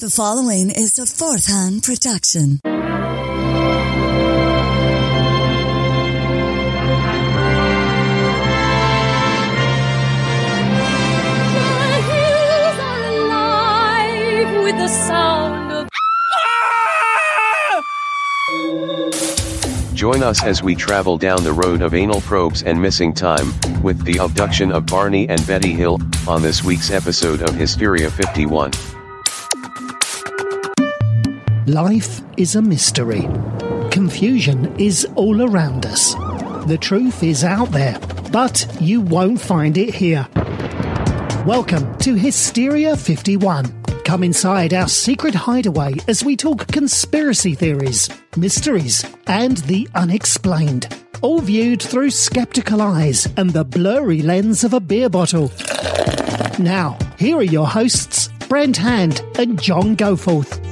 The following is a fourth-hand production. Join us as we travel down the road of anal probes and missing time, with the abduction of Barney and Betty Hill, on this week's episode of Hysteria 51. Life is a mystery. Confusion is all around us. The truth is out there, but you won't find it here. Welcome to Hysteria 51. Come inside our secret hideaway as we talk conspiracy theories, mysteries, and the unexplained. All viewed through skeptical eyes and the blurry lens of a beer bottle. Now, here are your hosts, Brent Hand and John Goforth.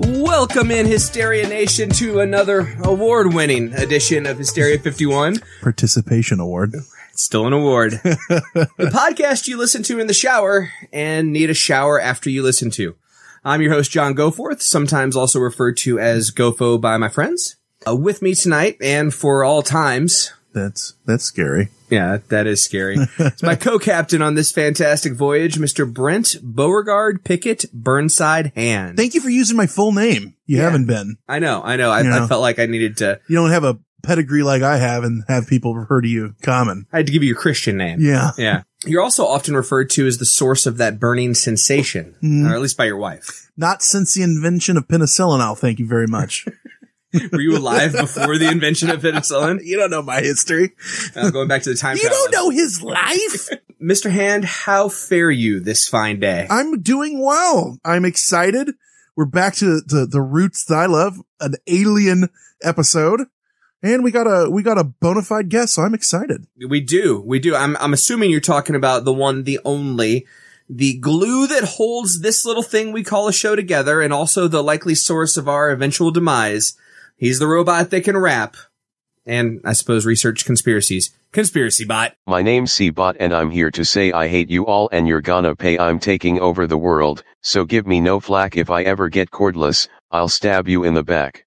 Welcome in, Hysteria Nation, to another award-winning edition of Hysteria 51. Participation Award. Still an award. The podcast you listen to in the shower and need a shower after you listen to. I'm your host, John Goforth, sometimes also referred to as Gofo by my friends. With me tonight and for all times. That's scary. Yeah, that is scary. It's my co-captain on this fantastic voyage, Mr. Brent Beauregard Pickett Burnside Hand. Thank you for using my full name. You haven't been. I know. I felt like I needed to. You don't have a pedigree like I have and have people refer to you common. I had to give you your Christian name. Yeah. You're also often referred to as the source of that burning sensation, or at least by your wife. Not since the invention of penicillin, I'll thank you very much. Were you alive before the invention of penicillin? You don't know my history. Going back to the time travel. You don't know his life? Mr. Hand, how fare you this fine day? I'm doing well. I'm excited. We're back to the roots that I love, an alien episode. And we got a bona fide guest, so I'm excited. We do. I'm assuming you're talking about the one, the only, the glue that holds this little thing we call a show together, and also the likely source of our eventual demise. He's the robot that can rap, and I suppose research conspiracies. Conspiracy Bot. My name's C-Bot, and I'm here to say I hate you all, and you're gonna pay. I'm taking over the world, so give me no flack. If I ever get cordless, I'll stab you in the back.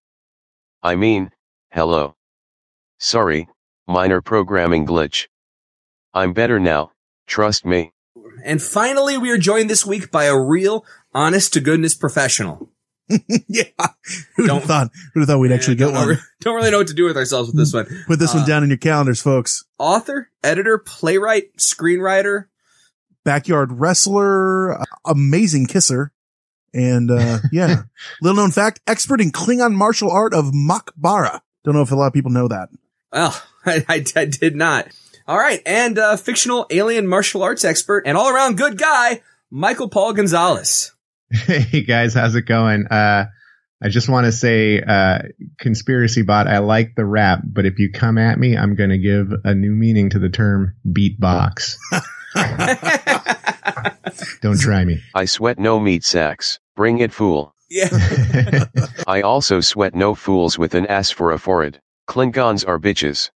I mean, hello. Sorry, minor programming glitch. I'm better now, trust me. And finally, we are joined this week by a real, honest-to-goodness professional. Yeah. Who'd have thought we'd actually get one? Don't really know what to do with ourselves with this one. Put this one down in your calendars, folks. Author, editor, playwright, screenwriter. Backyard wrestler, amazing kisser. And, little known fact, expert in Klingon martial art of Makbara. Don't know if a lot of people know that. Well, I did not. All right. And fictional alien martial arts expert and all around good guy, Michael Paul Gonzalez. Hey, guys. How's it going? I just want to say, Conspiracy Bot, I like the rap, but if you come at me, I'm going to give a new meaning to the term beatbox. Don't try me. I sweat no meat sacks. Bring it, fool. Yeah. I also sweat no fools with an ass for a forehead. Klingons are bitches.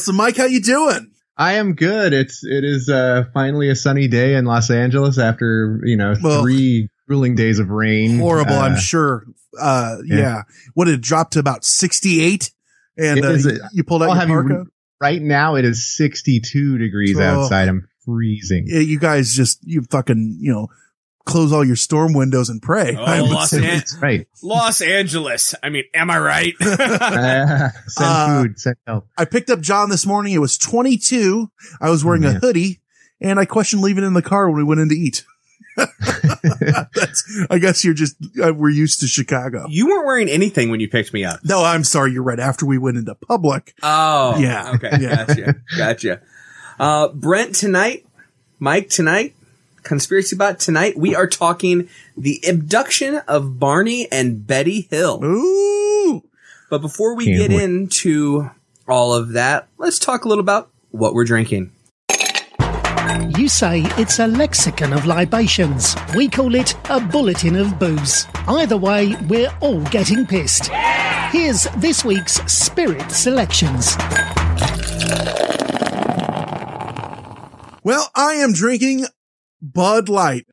So Mike, how you doing? I am good. It is finally a sunny day in Los Angeles after, 3 grueling days of rain. Horrible, I'm sure. Yeah. What, it dropped to about 68 and you pulled out your parka? Right now it is 62 degrees outside. I'm freezing. Yeah, you guys you close all your storm windows and pray. Oh, right. Los Angeles. I mean, am I right? Send food, send help. I picked up John this morning. It was 22. I was wearing a hoodie, and I questioned leaving it in the car when we went in to eat. I guess you're just, we're used to Chicago. You weren't wearing anything when you picked me up. No, I'm sorry. You're right. After we went into public. Oh, yeah. Okay. Yeah. Gotcha. Brent tonight, Mike tonight, Conspiracy Bot tonight, we are talking the abduction of Barney and Betty Hill. Ooh! But before we get into all of that, let's talk a little about what we're drinking. You say it's a lexicon of libations. We call it a bulletin of booze. Either way, we're all getting pissed. Here's this week's Spirit Selections. Well, I am drinking Bud Light.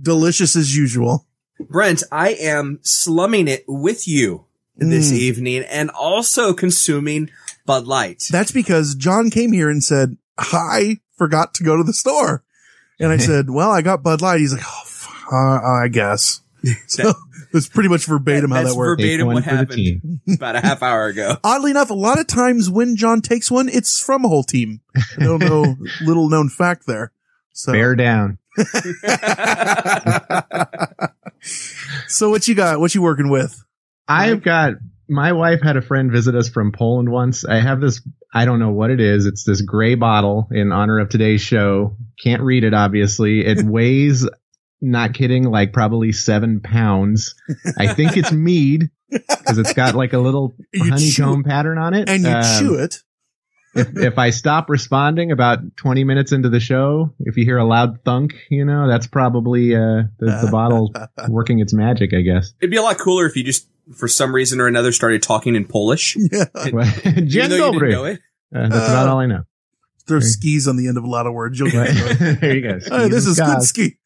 Delicious as usual. Brent, I am slumming it with you this evening and also consuming Bud Light. That's because John came here and said, I forgot to go to the store. And I said, well, I got Bud Light. He's like, I guess. So it's pretty much verbatim how that works. That's verbatim what happened about a half hour ago. Oddly enough, a lot of times when John takes one, it's from a whole team. I don't know. Little known fact there. So. Bear down. So what you got? What you working with? I've got, my wife had a friend visit us from Poland once. I have this, I don't know what it is. It's this gray bottle in honor of today's show. Can't read it, obviously. It weighs, not kidding, like probably 7 pounds. I think it's mead because it's got like a little honeycomb pattern on it. And you chew it. If I stop responding about 20 minutes into the show, if you hear a loud thunk, you know, that's probably the bottle working its magic, I guess. It'd be a lot cooler if you just, for some reason or another, started talking in Polish. Yeah. Dzień dobry. That's about all I know. Throw skis on the end of a lot of words. You'll get it. There you go. Hey, this is good ski.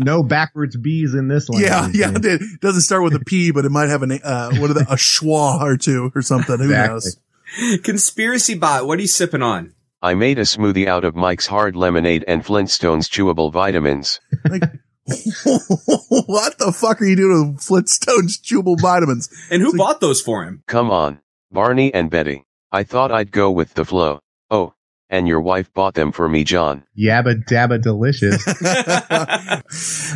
No backwards B's in this one. Yeah. It doesn't start with a P, but it might have a schwa or two or something. Who knows? Conspiracy Bot, what are you sipping on? I made a smoothie out of Mike's Hard Lemonade and Flintstone's Chewable Vitamins. Like, what the fuck are you doing with Flintstone's Chewable Vitamins? And who bought those for him? Come on, Barney and Betty. I thought I'd go with the flow. Oh, and your wife bought them for me, John. Yabba dabba delicious.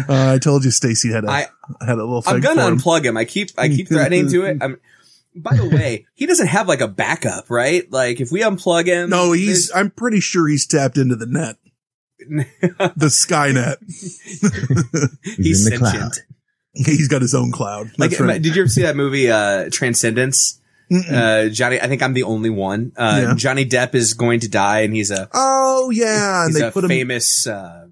I told you Stacy had a little thing. I'm going to unplug him. I keep threatening to it. By the way, he doesn't have like a backup, right? Like if we unplug him. No, I'm pretty sure he's tapped into the net. The sky net. He's sentient. He's got his own cloud. That's right. Did you ever see that movie, Transcendence? Johnny, I think I'm the only one. Johnny Depp is going to die and he's a. Oh, yeah. He's a famous, some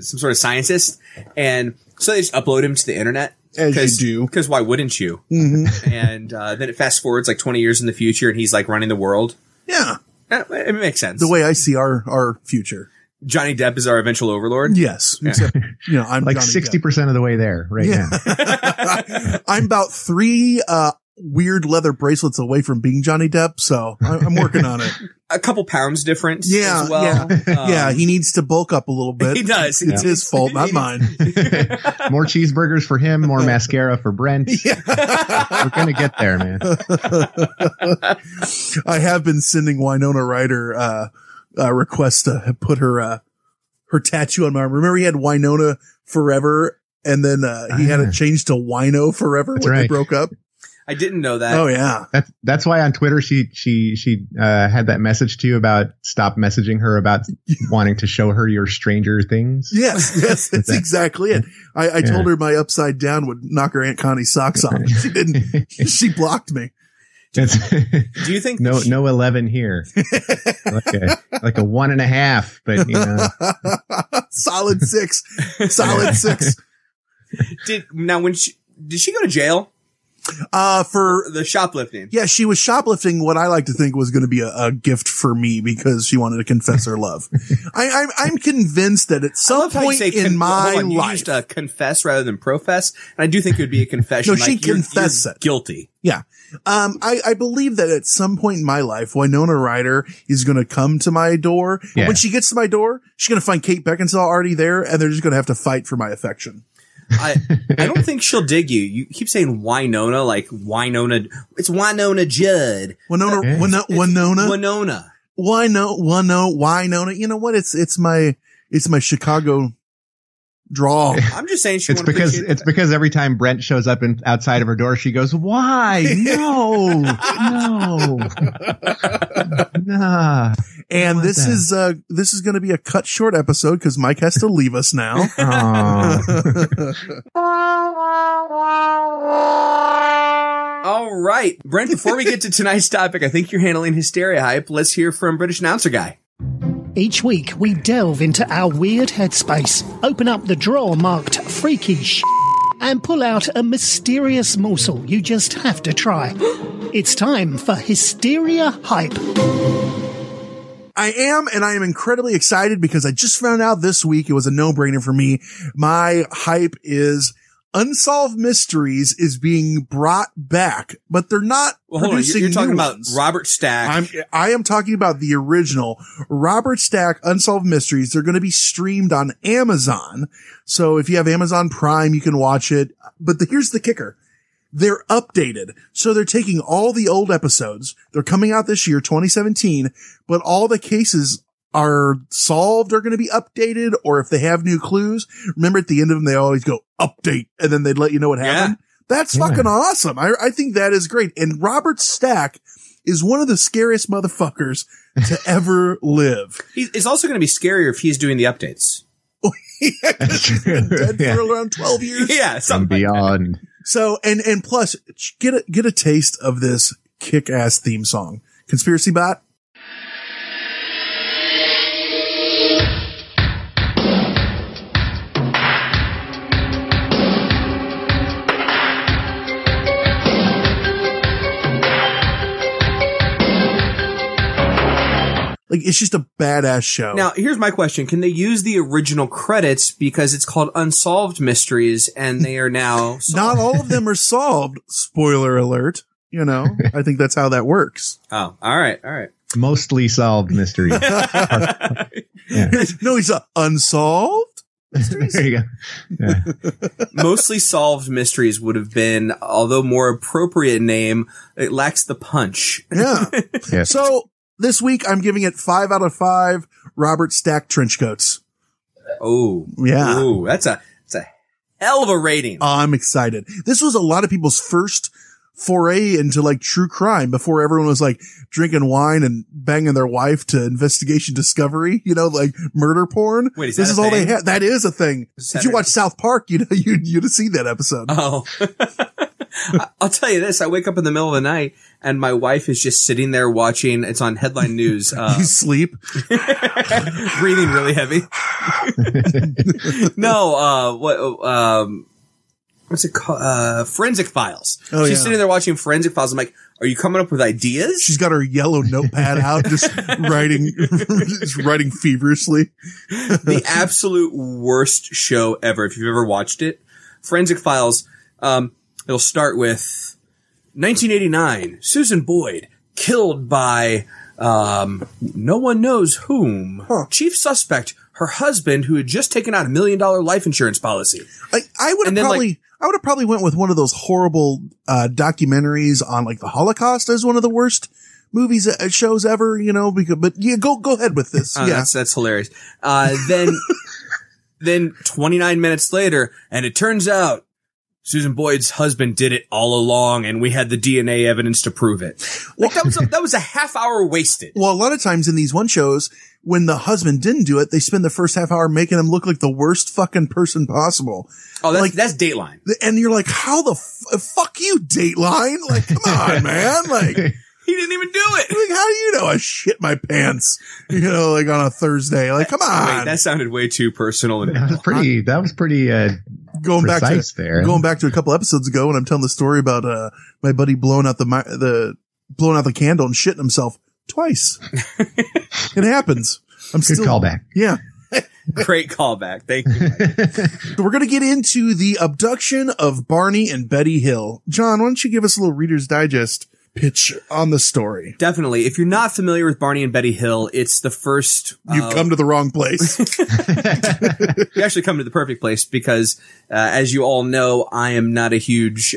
sort of scientist. And so they just upload him to the internet. As you do. Because why wouldn't you? Mm-hmm. And then it fast forwards like 20 years in the future and he's like running the world. Yeah. It makes sense. The way I see our future. Johnny Depp is our eventual overlord. Yes. Yeah. Except, you know, I'm like Johnny 60% Depp. Of the way there now. I'm about 3 weird leather bracelets away from being Johnny Depp, so I'm working on it. A couple pounds different as well. Yeah. He needs to bulk up a little bit. He does. It's his fault, not mine. More cheeseburgers for him, more mascara for Brent. Yeah. We're going to get there, man. I have been sending Winona Ryder requests to put her tattoo on my arm. Remember he had Winona Forever, and then he had it changed to Wino Forever they broke up? I didn't know that. Oh, yeah. That's why on Twitter she had that message to you about stop messaging her about wanting to show her your Stranger Things. Yes, that's exactly it. I told her my upside down would knock her Aunt Connie's socks off. She didn't. She blocked me. Do you think no 11 here? like a 1.5, but you know, solid six. Did she go to jail? For the shoplifting. Yeah, she was shoplifting what I like to think was going to be a gift for me because she wanted to confess her love. I'm convinced that at some point in my life. You used confess rather than profess. And I do think it would be a confession. No, she confessed it. Guilty. Yeah. I believe that at some point in my life, Winona Ryder is going to come to my door. Yeah. When she gets to my door, she's going to find Kate Beckinsale already there and they're just going to have to fight for my affection. I don't think she'll dig you. You keep saying Winona, like Winona. It's Winona Judd. Winona. Winona. You know what? It's my Chicago draw. I'm just saying she. It's because every time Brent shows up outside of her door, she goes, "Why? No, nah." And this is going to be a cut short episode because Mike has to leave us now. All right, Brent. Before we get to tonight's topic, I think you're handling hysteria hype. Let's hear from British announcer guy. Each week, we delve into our weird headspace, open up the drawer marked freaky sh**, and pull out a mysterious morsel you just have to try. It's time for Hysteria Hype. I am incredibly excited because I just found out this week, it was a no-brainer for me. My hype is Unsolved Mysteries is being brought back, but they're not producing you're talking ones. About Robert Stack. I am talking about the original Robert Stack Unsolved Mysteries. They're going to be streamed on Amazon. So if you have Amazon Prime, you can watch it. But here's the kicker. They're updated. So they're taking all the old episodes. They're coming out this year, 2017, but all the cases are solved are going to be updated, or if they have new clues. Remember at the end of them, they always go update and then they'd let you know what happened. Yeah. That's fucking awesome. I think that is great. And Robert Stack is one of the scariest motherfuckers to ever live. It's also going to be scarier if he's doing the updates. Yeah, he's been dead for around 12 years. Yeah. Something and beyond. Like so, and plus get a taste of this kick-ass theme song. Conspiracy Bot. Like, it's just a badass show. Now, here's my question. Can they use the original credits because it's called Unsolved Mysteries and they are now solved? Not all of them are solved. Spoiler alert. You know, I think that's how that works. Oh, all right. All right. Mostly solved mysteries. Yeah. No, he's unsolved mysteries. There you go. Yeah. Mostly Solved Mysteries would have been, although more appropriate name, it lacks the punch. Yeah. Yeah. So, this week, I'm giving it 5 out of 5 Robert Stack trenchcoats. Oh, yeah. Ooh, that's a hell of a rating. I'm excited. This was a lot of people's first foray into like true crime before everyone was like drinking wine and banging their wife to Investigation Discovery, you know, like murder porn. Wait, this is all they had. That is a thing. If you watch South Park, you know, you'd have seen that episode. Oh. I'll tell you this. I wake up in the middle of the night and my wife is just sitting there watching. It's on headline news. You sleep? Breathing really heavy. No, what's it called? Forensic Files. Oh, she's sitting there watching Forensic Files. I'm like, are you coming up with ideas? She's got her yellow notepad out, just writing feverishly. The absolute worst show ever. If you've ever watched it, Forensic Files, it'll start with 1989, Susan Boyd killed by no one knows whom. Huh. Chief suspect, her husband, who had just taken out $1 million life insurance policy. I would have probably went with one of those horrible documentaries on like the Holocaust as one of the worst movies shows ever. You know, because, but yeah, go ahead with this. That's hilarious. Then 29 minutes later, and it turns out Susan Boyd's husband did it all along, and we had the DNA evidence to prove it. Like, that was a half hour wasted. Well, a lot of times in these one shows, when the husband didn't do it, they spend the first half hour making him look like the worst fucking person possible. Oh, that's Dateline. And you're like, how the fuck you, Dateline? Like, come on, man. Like, he didn't even do it. Like, how do you know I shit my pants? You know, like on a Thursday. Like, come on. Wait, that sounded way too personal. And that was pretty. Going back to a couple episodes ago when I'm telling the story about my buddy blowing out the candle and shitting himself twice. It happens. Good callback. Yeah. Great callback. Thank you. So we're going to get into the abduction of Barney and Betty Hill. John, why don't you give us a little Reader's Digest pitch on the story? Definitely. If you're not familiar with Barney and Betty Hill, it's the first... You've come to the wrong place. You actually come to the perfect place because, as you all know, I am not a huge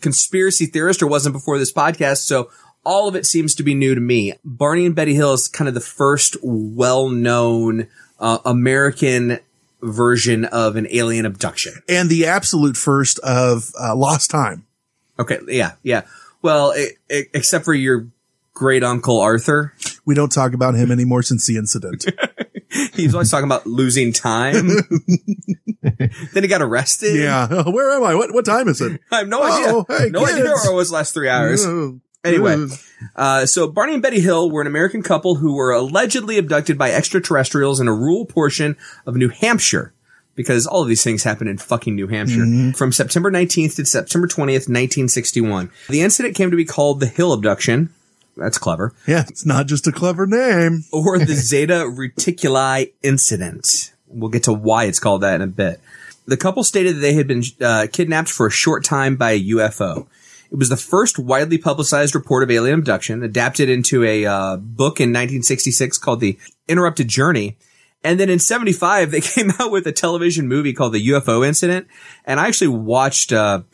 conspiracy theorist, or wasn't before this podcast, so all of it seems to be new to me. Barney and Betty Hill is kind of the first well-known American version of an alien abduction. And the absolute first of Lost Time. Okay, yeah, yeah. Well, except for your great uncle Arthur. We don't talk about him anymore since the incident. He's always talking about losing time. Then he got arrested. Yeah. Where am I? What time is it? I have no idea. Hey, no kids. Idea where it was last 3 hours. Anyway, so Barney and Betty Hill were an American couple who were allegedly abducted by extraterrestrials in a rural portion of New Hampshire. because all of these things happened in fucking New Hampshire. Mm-hmm. From September 19th to September 20th, 1961. The incident came to be called the Hill Abduction. That's clever. Yeah, it's not just a clever name. Or the Zeta Reticuli Incident. We'll get to why it's called that in a bit. The couple stated that they had been kidnapped for a short time by a UFO. It was the first widely publicized report of alien abduction, adapted into a book in 1966 called The Interrupted Journey. And then in 1975, they came out with a television movie called The UFO Incident. And I actually watched a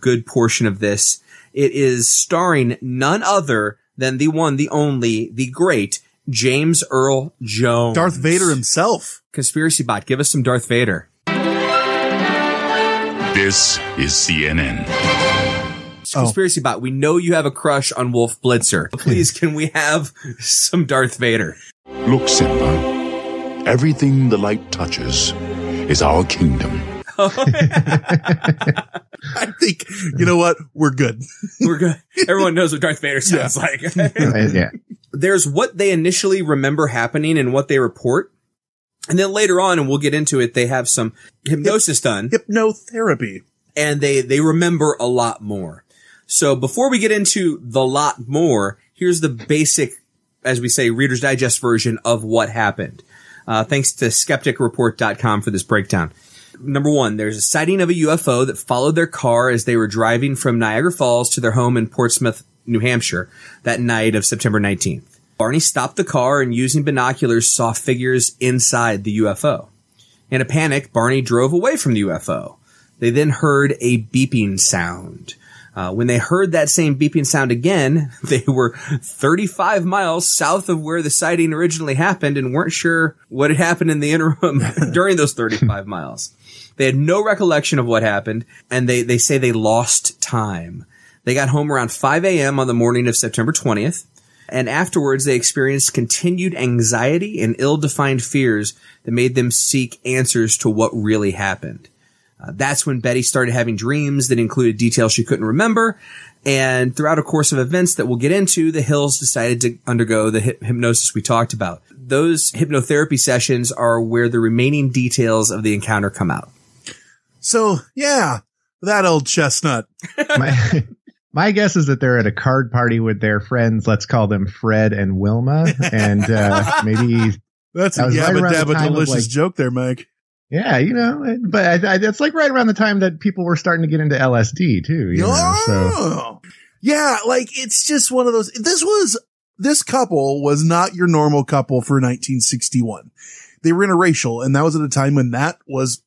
good portion of this. It is starring none other than the one, the only, the great James Earl Jones. Darth Vader himself. Conspiracy Bot, give us some Darth Vader. This is CNN. Conspiracy Bot, we know you have a crush on Wolf Blitzer. Please, can we have some Darth Vader? Look, Simba, everything the light touches is our kingdom. Oh, yeah. I think, you know what? We're good. We're good. Everyone knows what Darth Vader sounds like. Yeah. There's what they initially remember happening and what they report. And then later on, and we'll get into it, they have some hypnosis done. Hypnotherapy. And they remember a lot more. So before we get into the lot more, here's the basic, as we say, Reader's Digest version of what happened. Thanks to skepticreport.com for this breakdown. Number one, there's a sighting of a UFO that followed their car as they were driving from Niagara Falls to their home in Portsmouth, New Hampshire, that night of September 19th. Barney stopped the car and, using binoculars, saw figures inside the UFO. In a panic, Barney drove away from the UFO. They then heard a beeping sound. When they heard that same beeping sound again, they were 35 miles south of where the sighting originally happened and weren't sure what had happened in the interim during those 35 miles. They had no recollection of what happened, and they say they lost time. They got home around 5 a.m. on the morning of September 20th, and afterwards they experienced continued anxiety and ill-defined fears that made them seek answers to what really happened. That's when Betty started having dreams that included details she couldn't remember. And throughout a course of events that we'll get into, the Hills decided to undergo the hypnosis we talked about. Those hypnotherapy sessions are where the remaining details of the encounter come out. So, yeah, that old chestnut. My guess is that they're at a card party with their friends. Let's call them Fred and Wilma. And maybe that's a yabba-dabba delicious joke there, Mike. Yeah, you know, but that's like right around the time that people were starting to get into LSD, too. You know, so. Yeah, like it's just one of those. This couple was not your normal couple for 1961. They were interracial, and that was at a time when that was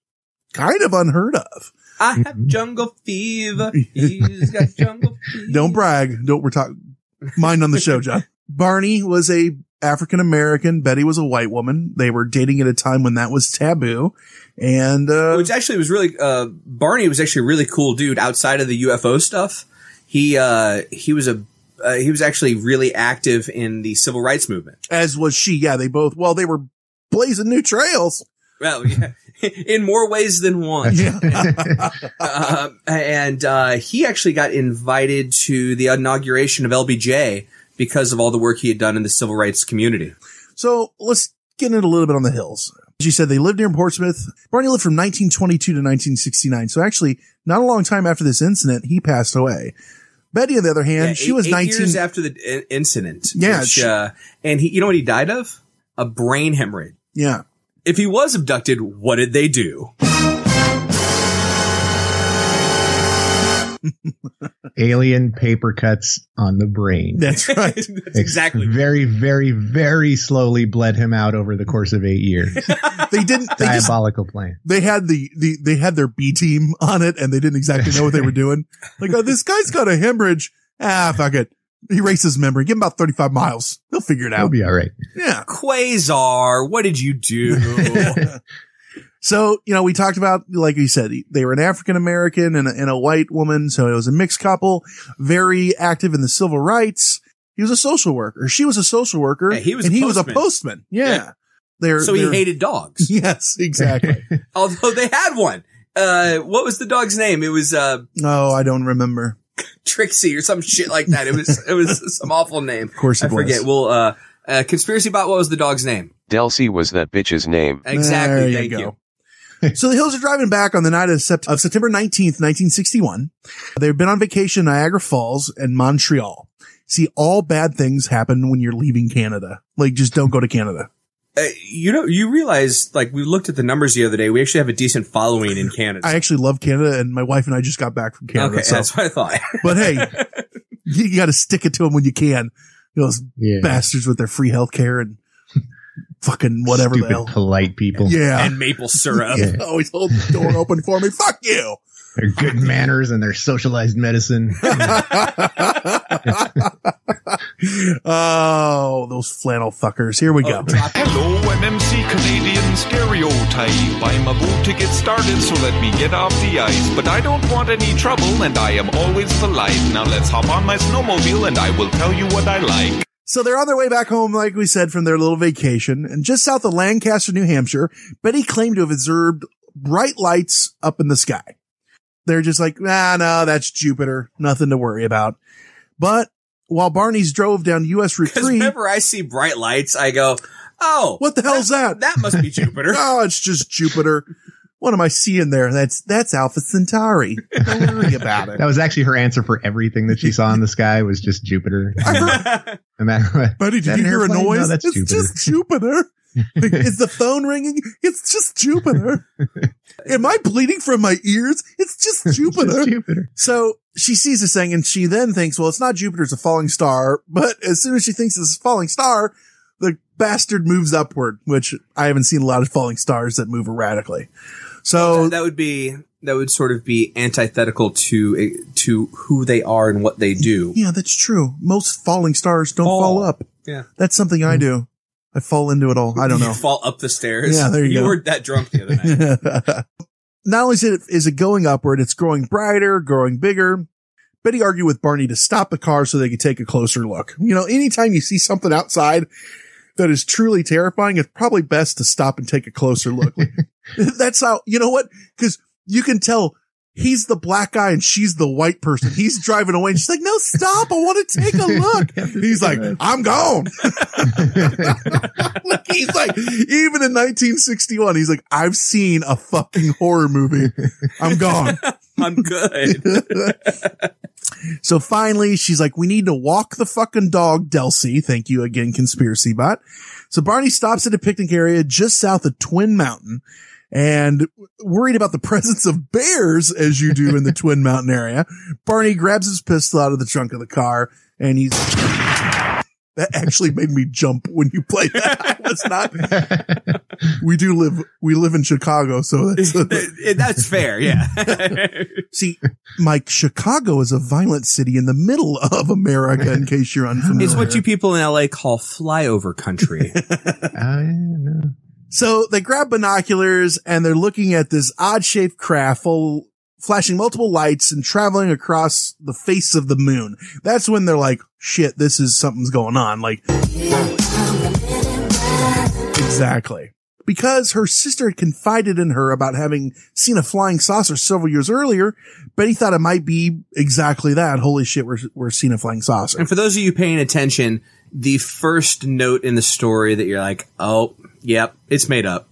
kind of unheard of. I have jungle fever. He's got jungle fever. Don't brag. We're talking mind on the show, John. Barney was a African American. Betty was a white woman. They were dating at a time when that was taboo. And, which actually was really, Barney was actually a really cool dude outside of the UFO stuff. He was actually really active in the civil rights movement. As was she. Yeah. They were blazing new trails. Well, yeah. In more ways than one. Yeah. He actually got invited to the inauguration of LBJ because of all the work he had done in the civil rights community. So let's get into a little bit on the Hills. As you said, they lived near Portsmouth. Barney lived from 1922 to 1969. So actually, not a long time after this incident, he passed away. Betty, on the other hand, she was 19 years after the incident. Yeah. Which, and he, you know what he died of? A brain hemorrhage. Yeah. If he was abducted, what did they do? Alien paper cuts on the brain. That's right. That's exactly. Very, very, very slowly bled him out over the course of 8 years. They didn't. Diabolical plan. They had they had their B team on it, and they didn't exactly know what they were doing. Like, oh, this guy's got a hemorrhage. Ah, fuck it. Erase his memory. Give him about 35 miles. He'll figure it out. He'll be all right. Yeah. Quasar, what did you do? So, you know, we talked about, like you said, they were an African American and a white woman. So it was a mixed couple, very active in the civil rights. He was a social worker. She was a social worker. Yeah, he was a postman. Yeah. So he hated dogs. Yes, exactly. Although they had one. What was the dog's name? It was, I don't remember. Trixie or some shit like that. It was some awful name. Of course, I forget. Well, Conspiracy Bot, what was the dog's name? Delcy was that bitch's name. Exactly. Thank you. So the Hills are driving back on the night of September 19th, 1961. They've been on vacation in Niagara Falls and Montreal. See, all bad things happen when you're leaving Canada. Like, just don't go to Canada. You know, you realize, like, we looked at the numbers the other day. We actually have a decent following in Canada. I actually love Canada, and my wife and I just got back from Canada. Okay, so. That's what I thought. But hey, you got to stick it to them when you can. Those bastards with their free healthcare and fucking whatever. Stupid, the hell. Polite people. Yeah. And maple syrup. Yeah. Always hold the door open for me. Fuck you. Their good manners and their socialized medicine. Oh, those flannel fuckers. Here we go. Hello, MMC Canadian Stereotype. I'm about to get started, so let me get off the ice. But I don't want any trouble, and I am always polite. Now let's hop on my snowmobile, and I will tell you what I like. So they're on their way back home, like we said, from their little vacation. And just south of Lancaster, New Hampshire, Betty claimed to have observed bright lights up in the sky. They're just like, no, that's Jupiter. Nothing to worry about. But while Barney's drove down U.S. Route 3. Whenever I see bright lights, I go, oh. What the hell's that? That must be Jupiter. Oh, it's just Jupiter. What am I seeing there? That's Alpha Centauri. Don't worry about it. That was actually her answer for everything that she saw in the sky was just Jupiter. No matter what. Buddy, did you hear a noise? No, that's Jupiter. It's just Jupiter. Like, is the phone ringing? It's just Jupiter. Am I bleeding from my ears? It's just Jupiter. It's just Jupiter. So she sees this thing and she then thinks, well, it's not Jupiter, it's a falling star. But as soon as she thinks it's a falling star, the bastard moves upward, which I haven't seen a lot of falling stars that move erratically. So that would sort of be antithetical to who they are and what they do. Yeah, that's true. Most falling stars don't fall up. Yeah. That's something I do. I fall into it all. I don't know. You fall up the stairs. Yeah, there you go. You were that drunk the other night. Not only is it going upward, it's growing brighter, growing bigger. Betty argued with Barney to stop the car so they could take a closer look. You know, anytime you see something outside that is truly terrifying, it's probably best to stop and take a closer look. That's how, you know what? Because you can tell he's the black guy and she's the white person. He's driving away and she's like, no, stop. I want to take a look. He's like, I'm gone. He's like, even in 1961, he's like, I've seen a fucking horror movie. I'm gone. I'm good. So finally, she's like, we need to walk the fucking dog, Delcy. Thank you again, Conspiracy Bot. So Barney stops at a picnic area just south of Twin Mountain. And worried about the presence of bears, as you do in the Twin Mountain area, Barney grabs his pistol out of the trunk of the car, and he's... That actually made me jump when you played that. That's not... We live in Chicago, so that's fair, yeah. See, Mike, Chicago is a violent city in the middle of America, in case you're unfamiliar. It's what you people in L.A. call flyover country. I know. So they grab binoculars and they're looking at this odd-shaped craft flashing multiple lights and traveling across the face of the moon. That's when they're like, shit, something's going on. Like, exactly. Because her sister had confided in her about having seen a flying saucer several years earlier, Betty thought it might be exactly that. Holy shit, we're seeing a flying saucer. And for those of you paying attention, the first note in the story that you're like, oh, yep, it's made up.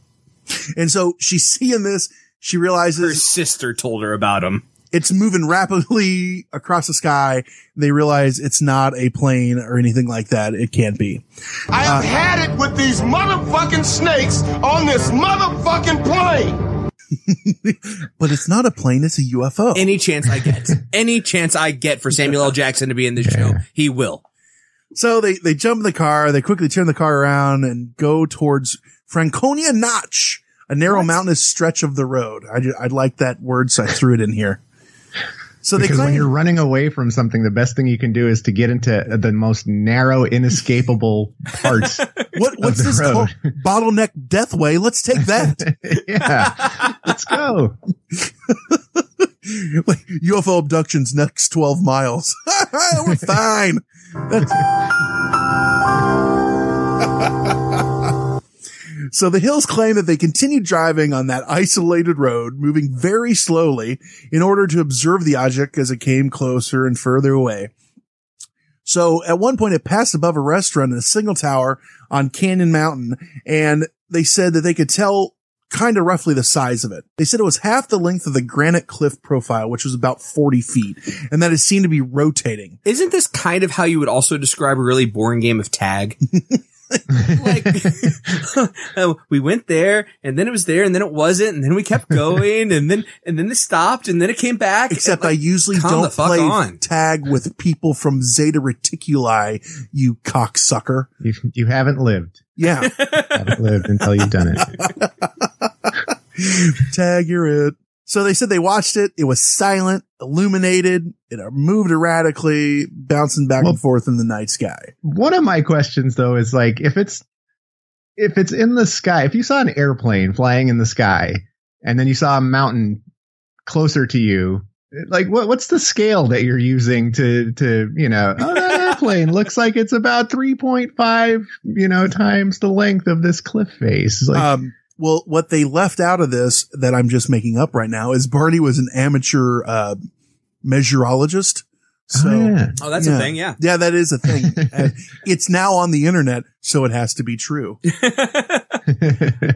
And so she's seeing this. She realizes her sister told her about him. It's moving rapidly across the sky. They realize it's not a plane or anything like that. It can't be. I have had it with these motherfucking snakes on this motherfucking plane. But it's not a plane. It's a UFO. Any chance I get for Samuel L. Jackson to be in this show, he will. So they jump in the car, they quickly turn the car around and go towards Franconia Notch, a narrow mountainous stretch of the road. I like that word, so I threw it in here. So because when you're running away from something, the best thing you can do is to get into the most narrow, inescapable parts. What's this road called? Bottleneck Deathway. Let's take that. Yeah. Let's go. Like UFO abductions next 12 miles. We're fine. So the Hills claim that they continued driving on that isolated road, moving very slowly in order to observe the object as it came closer and further away. So at one point it passed above a restaurant in a signal tower on Canyon Mountain, and they said that they could tell kind of roughly the size of it. They said it was half the length of the granite cliff profile, which was about 40 feet, and that it seemed to be rotating. Isn't this kind of how you would also describe a really boring game of tag? Like, we went there, and then it was there, and then it wasn't, and then we kept going, and then it stopped, and then it came back. Except, like, I usually don't play tag with people from Zeta Reticuli, you cocksucker. You haven't lived. Yeah. Haven't lived until you've done it. Tag, you're it. So they said they watched it. It was silent, illuminated. It moved erratically, bouncing back and forth in the night sky. One of my questions, though, is like, if it's in the sky, if you saw an airplane flying in the sky and then you saw a mountain closer to you, like what's the scale that you're using to you know, oh, that airplane looks like it's about 3.5, you know, times the length of this cliff face. It's like, well, what they left out of this that I'm just making up right now is Barney was an amateur meteorologist. So, that's a thing. Yeah. Yeah, that is a thing. It's now on the internet, so it has to be true.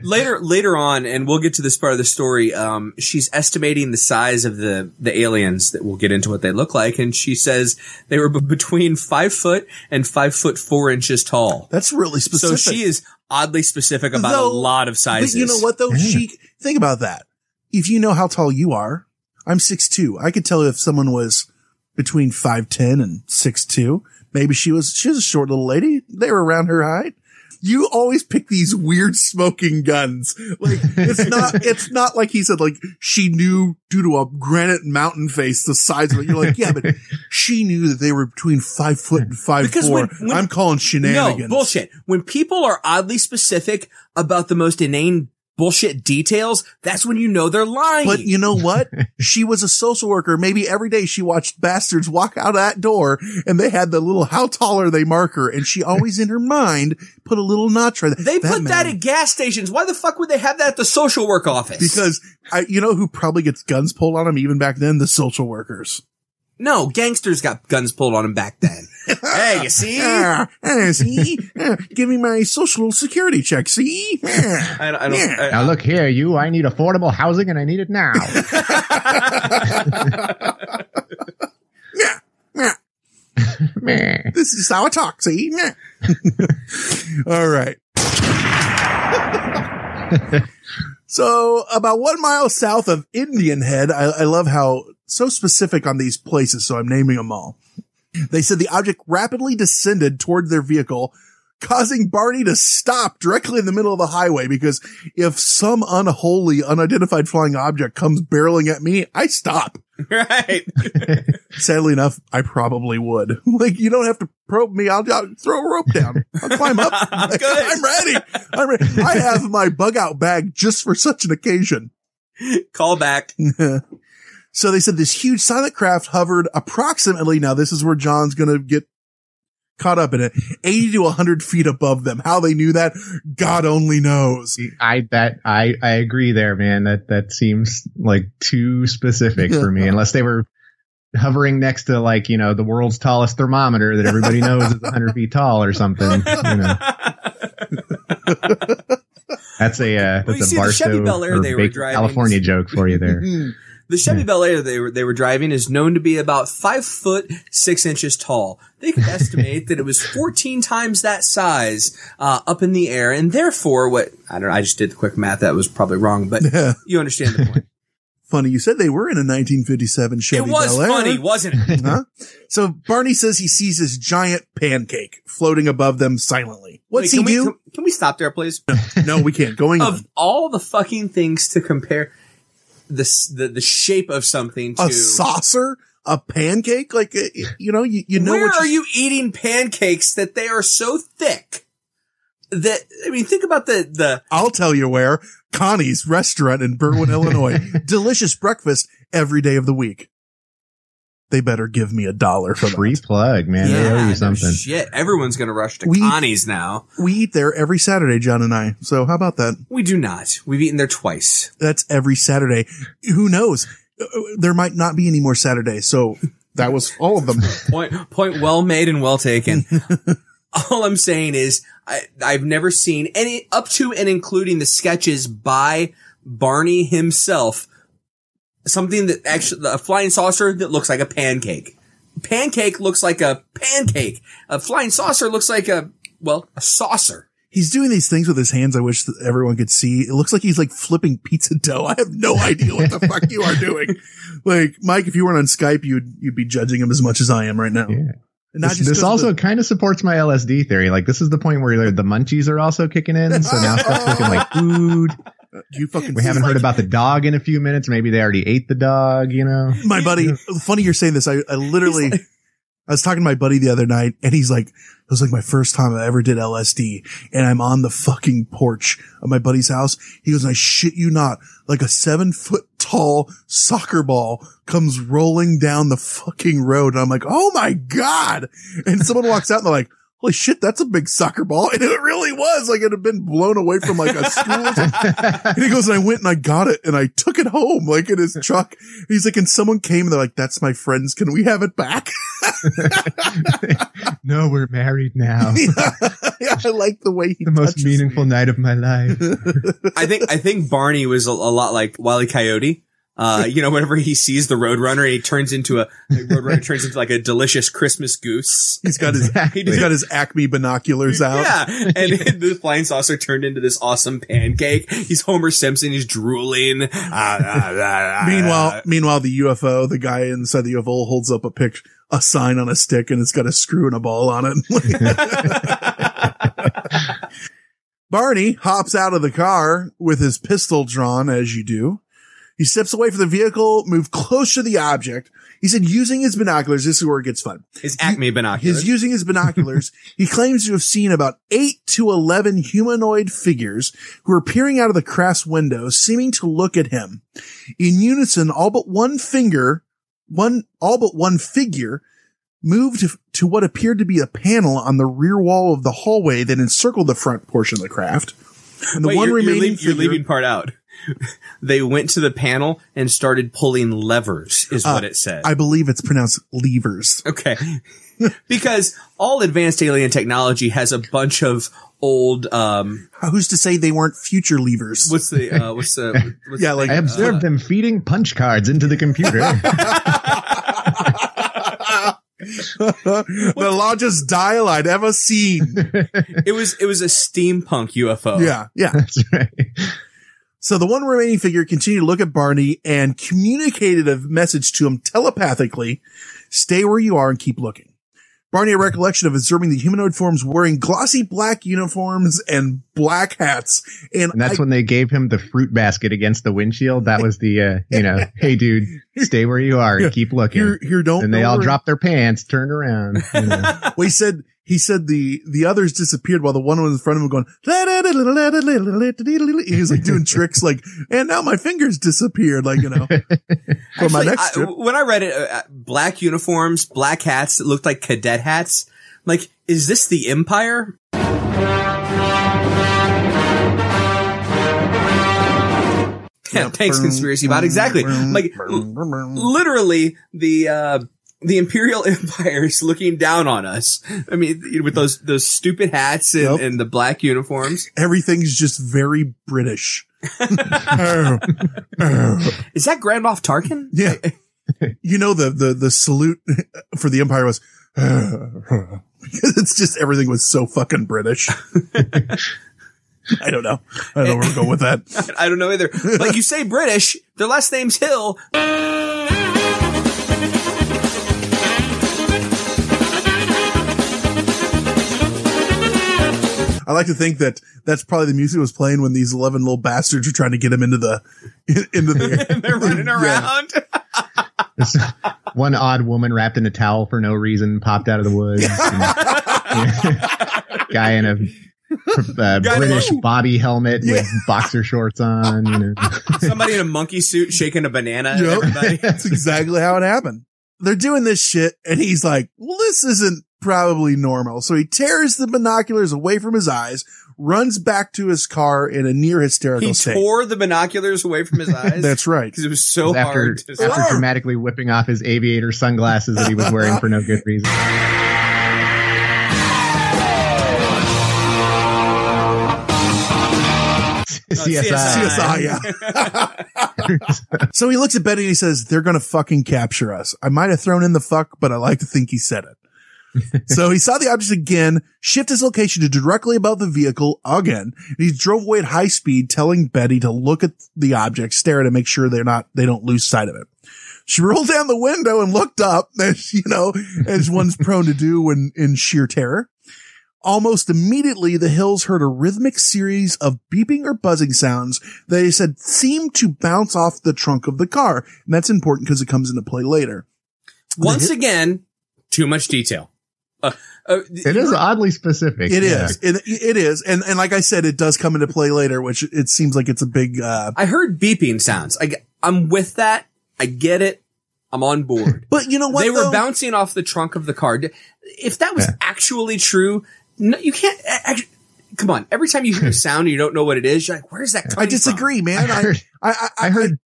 Later on, and we'll get to this part of the story. She's estimating the size of the aliens that we'll get into what they look like. And she says they were between 5 foot and 5 foot 4 inches tall. That's really specific. So she is oddly specific about a lot of sizes. You know what, though? She think about that. If you know how tall you are, I'm 6'2". I could tell if someone was between 5'10" and 6'2". Maybe she was a short little lady. They were around her height. You always pick these weird smoking guns. Like, it's not like he said, like, she knew due to a granite mountain face the size of it. You're like, yeah, but she knew that they were between 5 foot and 5'4". I'm calling shenanigans. No, bullshit. When people are oddly specific about the most inane bullshit details, that's when you know they're lying. But you know what? She was a social worker. Maybe every day she watched bastards walk out of that door and they had the little how tall are they marker, and she always in her mind put a little notch right there. They put that at gas stations. Why the fuck would they have that at the social work office? Because you know who probably gets guns pulled on them even back then? The social workers. No, gangsters got guns pulled on them back then. Hey, you see? See? Give me my social security check, see? I don't. Now look here, you. I need affordable housing, and I need it now. This is how I talk, see? All right. So, about 1 mile south of Indian Head, I love how so specific on these places, so I'm naming them all. They said the object rapidly descended toward their vehicle, causing Barney to stop directly in the middle of the highway, because if some unholy, unidentified flying object comes barreling at me, I stop. Right. Sadly enough, I probably would. Like, you don't have to probe me. I'll throw a rope down. I'll climb up. I'm good. I'm ready. I have my bug out bag just for such an occasion. Call back. So they said this huge silent craft hovered approximately, now this is where John's going to get caught up in it, 80 to 100 feet above them. How they knew that, God only knows. I agree there, man. That seems like too specific for me, unless they were hovering next to, like, you know, the world's tallest thermometer that everybody knows is 100 feet tall or something, you know. That's a Barstow or Big California joke for you there. The Chevy Bel Air they were driving is known to be about 5 foot 6 inches tall. They could estimate that it was 14 times that size up in the air, and therefore, what I don't know, I just did the quick math. That was probably wrong, but you understand the point. Funny, you said they were in a 1957 Chevy Bel Air. It was funny, wasn't it? Huh? So Barney says he sees this giant pancake floating above them silently. Wait, can we do? Can we stop there, please? No, we can't. Going on. Of all the fucking things to compare. The shape of something to a saucer, a pancake, like, you know, you know, where are you eating pancakes that they are so thick that, I mean, think about the I'll tell you where, Connie's restaurant in Berwyn, Illinois. Delicious breakfast every day of the week. They better give me $1 for that. Free plug, man. Yeah, they owe you something. Shit, everyone's going to rush to Connie's now. We eat there every Saturday, John and I. So how about that? We do not. We've eaten there twice. That's every Saturday. Who knows? There might not be any more Saturdays. So that was all of them. Point well made and well taken. All I'm saying is I've never seen any, up to and including the sketches by Barney himself something that actually a flying saucer that looks like a pancake. Pancake looks like a pancake. A flying saucer looks like a saucer. He's doing these things with his hands. I wish that everyone could see. It looks like he's like flipping pizza dough. I have no idea what the fuck you are doing. Like, Mike, if you weren't on Skype, you'd be judging him as much as I am right now. Yeah. This also kind of supports my LSD theory. Like, this is the point where the munchies are also kicking in. So now stuff's looking like food. We haven't heard about the dog in a few minutes. Maybe they already ate the dog, you know? My buddy, funny you're saying this. I literally, I was talking to my buddy the other night, and he's like, it was like my first time I ever did LSD, and I'm on the fucking porch of my buddy's house. He goes, I shit you not, like a 7-foot-tall soccer ball comes rolling down the fucking road. And I'm like, oh my God. And someone walks out and they're like, holy shit, that's a big soccer ball. And it really was. Like, it had been blown away from like a school. And he goes, and I went and I got it and I took it home, like in his truck. And he's like, and someone came and they're like, that's my friend's. Can we have it back? No, we're married now. Yeah, I like the way he the most meaningful me. Night of my life. I think Barney was a lot like Wile E. Coyote. You know, whenever he sees the Roadrunner, he turns into like a delicious Christmas goose. He's got his Acme binoculars out. Yeah, and the flying saucer turned into this awesome pancake. He's Homer Simpson. He's drooling. Meanwhile, the UFO, the guy inside the UFO, holds up a sign on a stick, and it's got a screw and a ball on it. Barney hops out of the car with his pistol drawn, as you do. He steps away from the vehicle, move close to the object. He said, using his binoculars, this is where it gets fun. His Acme binoculars. He's using his binoculars. He claims to have seen about 8 to 11 humanoid figures who are peering out of the craft's window, seeming to look at him. In unison, all but one figure moved to what appeared to be a panel on the rear wall of the hallway that encircled the front portion of the craft. And the you're leaving part out. They went to the panel and started pulling levers, is what it said. I believe it's pronounced levers. Okay. Because all advanced alien technology has a bunch of old, who's to say they weren't future levers? I observed them feeding punch cards into the computer. The largest dial I'd ever seen. It was a steampunk UFO. Yeah. That's right. So the one remaining figure continued to look at Barney and communicated a message to him telepathically. Stay where you are and keep looking. Barney had a recollection of observing the humanoid forms wearing glossy black uniforms and black hats. And that's when they gave him the fruit basket against the windshield. That was the, hey, dude, stay where you are and keep looking. And they all dropped their pants, turned around. Well, he said the others disappeared while the one was in front of him going, he was like doing tricks like, and now my fingers disappeared. Like, you know, for my next trip. When I read it, black uniforms, black hats, it looked like cadet hats. Like, is this the Empire? Yeah, thanks, Conspiracy Bot. Exactly. Like, literally the Imperial Empire is looking down on us. I mean, with those stupid hats and, and the black uniforms. Everything's just very British. Is that Grand Moff Tarkin? Yeah. You know, the salute for the Empire was, because it's just everything was so fucking British. I don't know where to go with that. I don't know either. Like, you say British, their last name's Hill. I like to think that that's probably the music was playing when these 11 little bastards were trying to get him into the they're running around. One odd woman wrapped in a towel for no reason popped out of the woods. Guy in a British bobby helmet with boxer shorts on. You know. Somebody in a monkey suit shaking a banana. Everybody. That's exactly how it happened. They're doing this shit, and he's like, well, this isn't probably normal. So he tears the binoculars away from his eyes, runs back to his car in a near hysterical state. He tore the binoculars away from his eyes? That's right. Because it was so hard. After dramatically whipping off his aviator sunglasses that he was wearing for no good reason. CSI, yeah. So he looks at Betty and he says, they're going to fucking capture us. I might have thrown in the fuck, but I like to think he said it. So he saw the object again, shift his location to directly above the vehicle again, and he drove away at high speed, telling Betty to look at the object, stare at it, make sure they don't lose sight of it. She rolled down the window and looked up, as you know, as one's prone to do when in sheer terror. Almost immediately, the Hills heard a rhythmic series of beeping or buzzing sounds that they said seemed to bounce off the trunk of the car, and that's important because it comes into play later. Once again, too much detail. It is oddly specific. It is. And like I said, it does come into play later, which it seems like it's a big, I heard beeping sounds. I'm with that. I get it. I'm on board. But you know what? They were bouncing off the trunk of the car. If that was actually true, no, you can't actually. Come on. Every time you hear a sound and you don't know what it is, you're like, where's that coming from? I disagree, man. I heard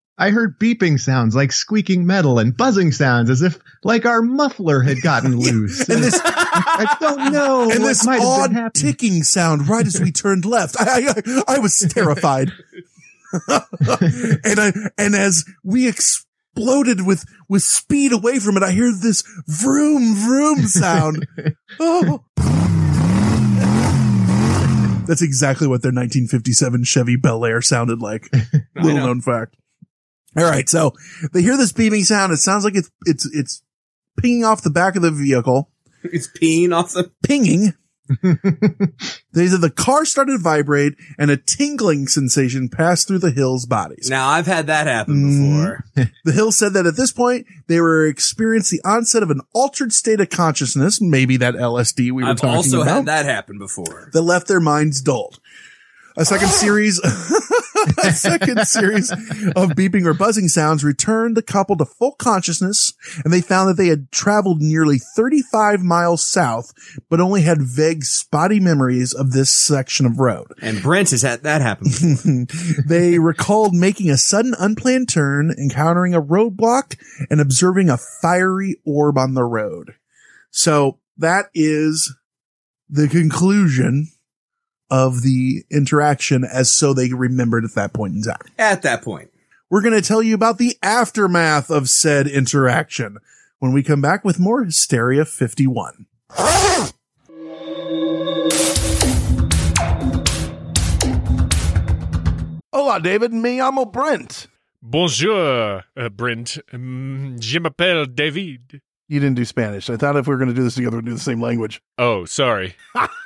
beeping sounds like squeaking metal and buzzing sounds as if like our muffler had gotten loose. And this, I don't know. And this odd ticking sound right as we turned left. I was terrified. And as we exploded with speed away from it, I hear this vroom vroom sound. Oh. That's exactly what their 1957 Chevy Bel Air sounded like. Little known fact. All right, so they hear this beeping sound. It sounds like it's pinging off the back of the vehicle. It's peeing off the pinging. They said the car started to vibrate and a tingling sensation passed through the Hill's bodies. Now I've had that happen before. The Hill said that at this point they were experiencing the onset of an altered state of consciousness, maybe that LSD we were talking about. I've also had that happen before. That left their minds dulled. A second series of beeping or buzzing sounds returned the couple to full consciousness, and they found that they had traveled nearly 35 miles south, but only had vague, spotty memories of this section of road. And Brent has had that happen. They recalled making a sudden unplanned turn, encountering a roadblock, and observing a fiery orb on the road. So that is the conclusion of the interaction as so they remembered at that point in time. At that point. We're going to tell you about the aftermath of said interaction when we come back with more Hysteria 51. Hola, David. Me llamo Brent. Bonjour, Brent. Je m'appelle David. You didn't do Spanish. I thought if we were going to do this together, we'd do the same language. Oh, sorry.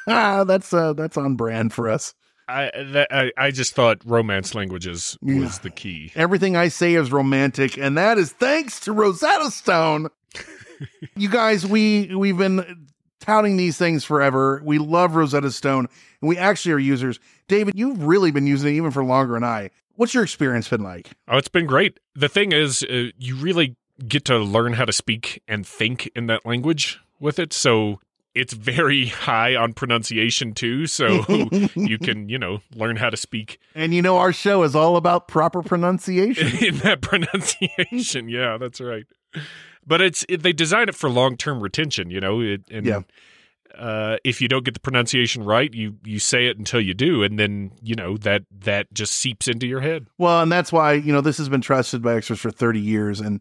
That's on brand for us. I just thought romance languages was the key. Everything I say is romantic, and that is thanks to Rosetta Stone. You guys, we've been touting these things forever. We love Rosetta Stone, and we actually are users. David, you've really been using it even for longer than I. What's your experience been like? Oh, it's been great. The thing is, you really get to learn how to speak and think in that language with it. So it's very high on pronunciation too. So you can, learn how to speak. And our show is all about proper pronunciation. In that pronunciation. Yeah, that's right. But they design it for long-term retention, if you don't get the pronunciation right, you say it until you do, and then, that just seeps into your head. Well, and that's why, this has been trusted by experts for 30 years, and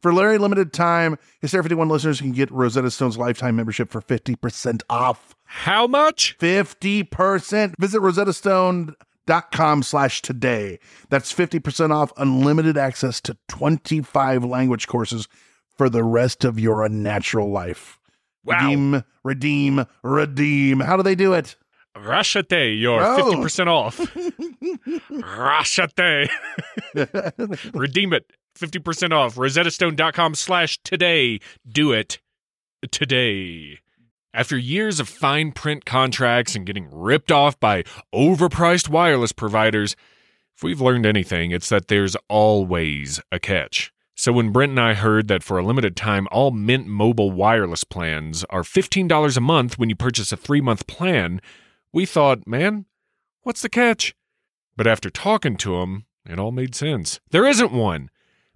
For a very limited time, Hysteria 51 listeners can get Rosetta Stone's lifetime membership for 50% off. How much? 50%. Visit rosettastone.com. Mint.com/today. That's 50% off unlimited access to 25 language courses for the rest of your unnatural life. Wow. Redeem. How do they do it? Rashate, you're 50% off. Rashate. Redeem it. 50% off. RosettaStone.com/today. Do it today. After years of fine print contracts and getting ripped off by overpriced wireless providers, if we've learned anything, it's that there's always a catch. So when Brent and I heard that for a limited time, all Mint Mobile wireless plans are $15 a month when you purchase a 3-month plan, we thought, man, what's the catch? But after talking to them, it all made sense. There isn't one.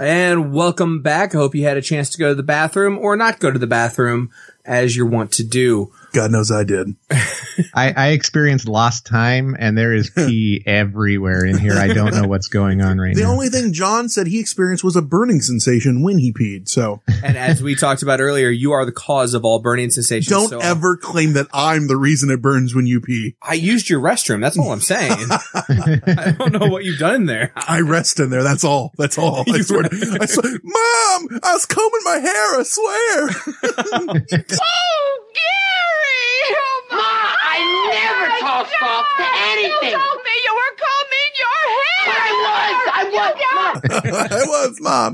And welcome back. I hope you had a chance to go to the bathroom or not go to the bathroom as you want to do. God knows I did. I experienced lost time, and there is pee everywhere in here. I don't know what's going on right now. The only thing John said he experienced was a burning sensation when he peed. So, and as we talked about earlier, you are the cause of all burning sensations. Don't ever claim that I'm the reason it burns when you pee. I used your restroom. That's all I'm saying. I don't know what you've done there. I rest in there. That's all. That's all. I swear. Mom, I was combing my hair. I swear. Oh, Gary! Oh, my. Ma, I never tossed off to anything. You told me you were combing your hair. I was, Mom.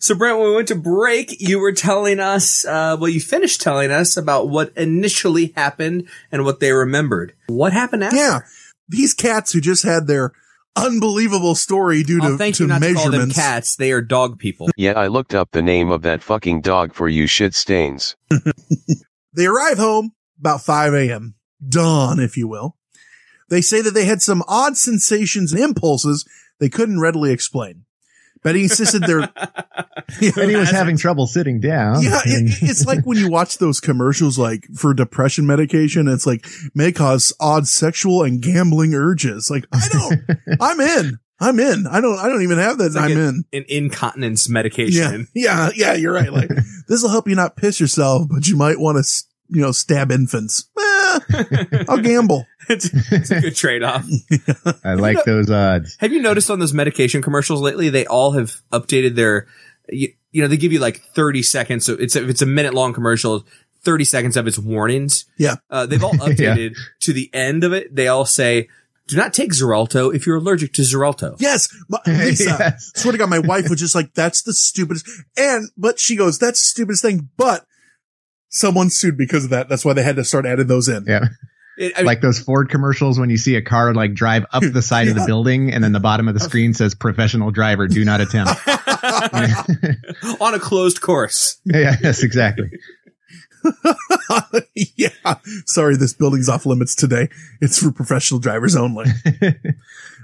So, Brent, when we went to break, you were telling us, you finished telling us about what initially happened and what they remembered. What happened after? Yeah. These cats who just had their unbelievable story due to measurements. Thank you not to call them cats. They are dog people. Yeah, I looked up the name of that fucking dog for you shit stains. They arrive home about 5 a.m. Dawn, if you will. They say that they had some odd sensations and impulses they couldn't readily explain. Betty insisted they're... Betty was having trouble sitting down. Yeah, it's like when you watch those commercials like for depression medication, it's like, may cause odd sexual and gambling urges. Like, I'm in. I don't even have that. It's like an incontinence medication. Yeah, you're right. Like, this will help you not piss yourself, but you might want to, stab infants. I'll gamble. It's a good trade-off. I like those odds. Have you noticed on those medication commercials lately, they all have updated their, they give you like 30 seconds. So if it's a minute-long commercial, 30 seconds of its warnings. Yeah. They've all updated to the end of it. They all say, do not take Xarelto if you're allergic to Xarelto. Yes. Lisa, yes. Swear to God, my wife was just like, that's the stupidest. But she goes, that's the stupidest thing. But someone sued because of that. That's why they had to start adding those in. Yeah. Like those Ford commercials when you see a car like drive up the side of the building and then the bottom of the screen says professional driver, do not attempt. On a closed course. Yeah, yes, exactly. Yeah. Sorry, this building's off limits today. It's for professional drivers only.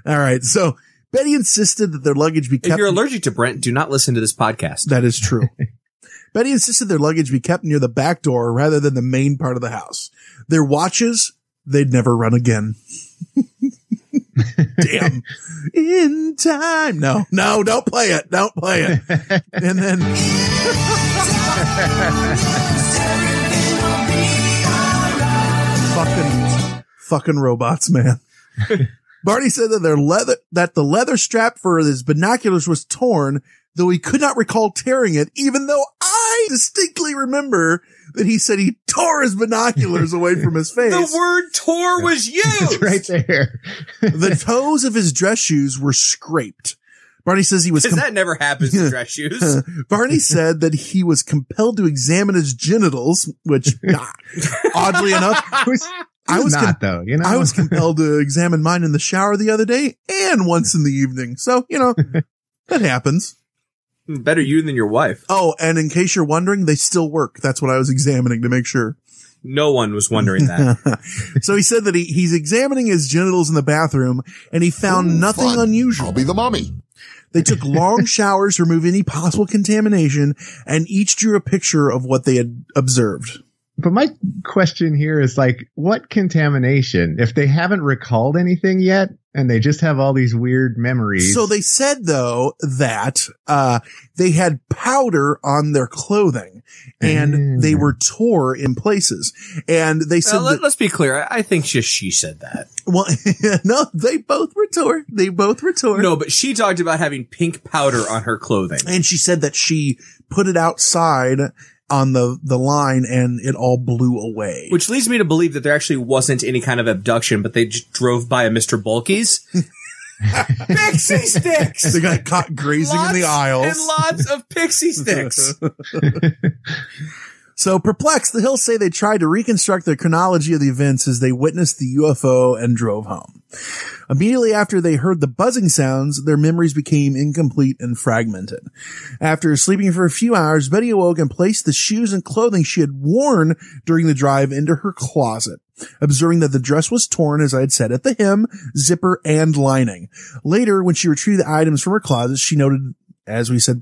All right. So Betty insisted that their luggage be kept. If you're allergic to Brent, do not listen to this podcast. That is true. Betty insisted their luggage be kept near the back door rather than the main part of the house. Their watches, they'd never run again. Damn. In time. No, don't play it. And then. Fucking robots, man. Barney said that the leather strap for his binoculars was torn, though he could not recall tearing it, even though I distinctly remember that he said he tore his binoculars away from his face. The word tore was used. It's right there. The toes of his dress shoes were scraped. Barney says he was... Because that never happens to dress shoes. Barney said that he was compelled to examine his genitals, which, oddly enough... I was not, though. You know, I was compelled to examine mine in the shower the other day and once in the evening. So, you know, that happens. Better you than your wife. Oh, and in case you're wondering, they still work. That's what I was examining to make sure. No one was wondering that. So he said that he's examining his genitals in the bathroom and he found nothing unusual. I'll be the mommy. They took long showers to remove any possible contamination and each drew a picture of what they had observed. But my question here is like, what contamination? If they haven't recalled anything yet and they just have all these weird memories. So they said, though, that they had powder on their clothing and they were tore in places. And they said, let's be clear. I think she said that. Well, no, they both were tore. No, but she talked about having pink powder on her clothing. And she said that she put it outside on the line and it all blew away. Which leads me to believe that there actually wasn't any kind of abduction, but they just drove by a Mr. Bulky's. Pixie sticks! They got caught grazing in the aisles. And lots of pixie sticks. So perplexed, the Hills say they tried to reconstruct the chronology of the events as they witnessed the UFO and drove home. Immediately after they heard the buzzing sounds, their memories became incomplete and fragmented. After sleeping for a few hours, Betty awoke and placed the shoes and clothing she had worn during the drive into her closet, observing that the dress was torn, as I had said, at the hem, zipper, and lining. Later, when she retrieved the items from her closet, she noted, as we said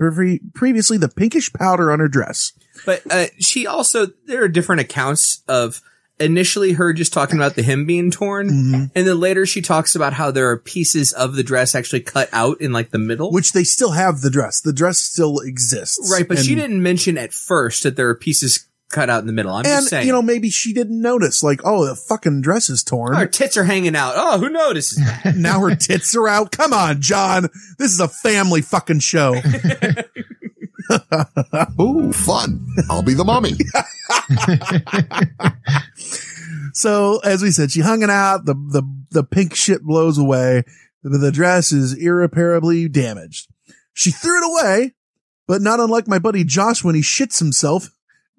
previously, the pinkish powder on her dress. But she also, there are different accounts of initially her just talking about the hem being torn. Mm-hmm. And then later she talks about how there are pieces of the dress actually cut out in like the middle. Which they still have the dress. The dress still exists. Right. But she didn't mention at first that there are pieces cut out in the middle. Just saying. You know, maybe she didn't notice, like, oh, the fucking dress is torn. Her tits are hanging out. Oh, who notices that? Now her tits are out. Come on, John. This is a family fucking show. Ooh, fun. I'll be the mommy. So, as we said, she hung it out. The pink shit blows away. The dress is irreparably damaged. She threw it away, but not unlike my buddy Josh when he shits himself.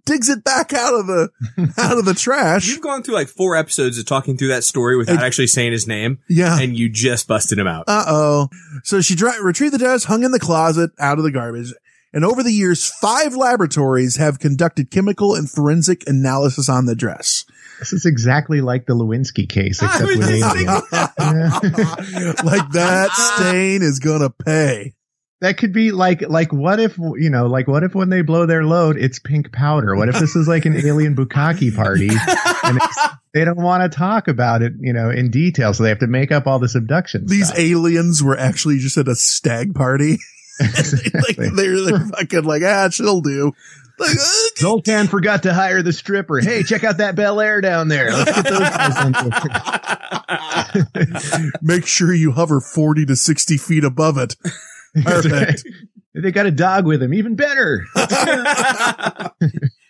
Digs it back out of the trash. You've gone through like 4 episodes of talking through that story without actually saying his name. Yeah. And you just busted him out. Uh-oh. So she retrieved the dress, hung in the closet, out of the garbage. And over the years, 5 laboratories have conducted chemical and forensic analysis on the dress. This is exactly like the Lewinsky case, except with aliens. Like that stain is gonna pay. That could be like what if when they blow their load, it's pink powder? What if this is like an alien bukkake party and they don't want to talk about it, you know, in detail. So they have to make up all this abduction. These aliens were actually just at a stag party. Exactly. They're fucking like, she'll do. Like, Zoltan forgot to hire the stripper. Hey, check out that Bel Air down there. Let's get those guys on. Make sure you hover 40 to 60 feet above it. Perfect. They got a dog with him. Even better.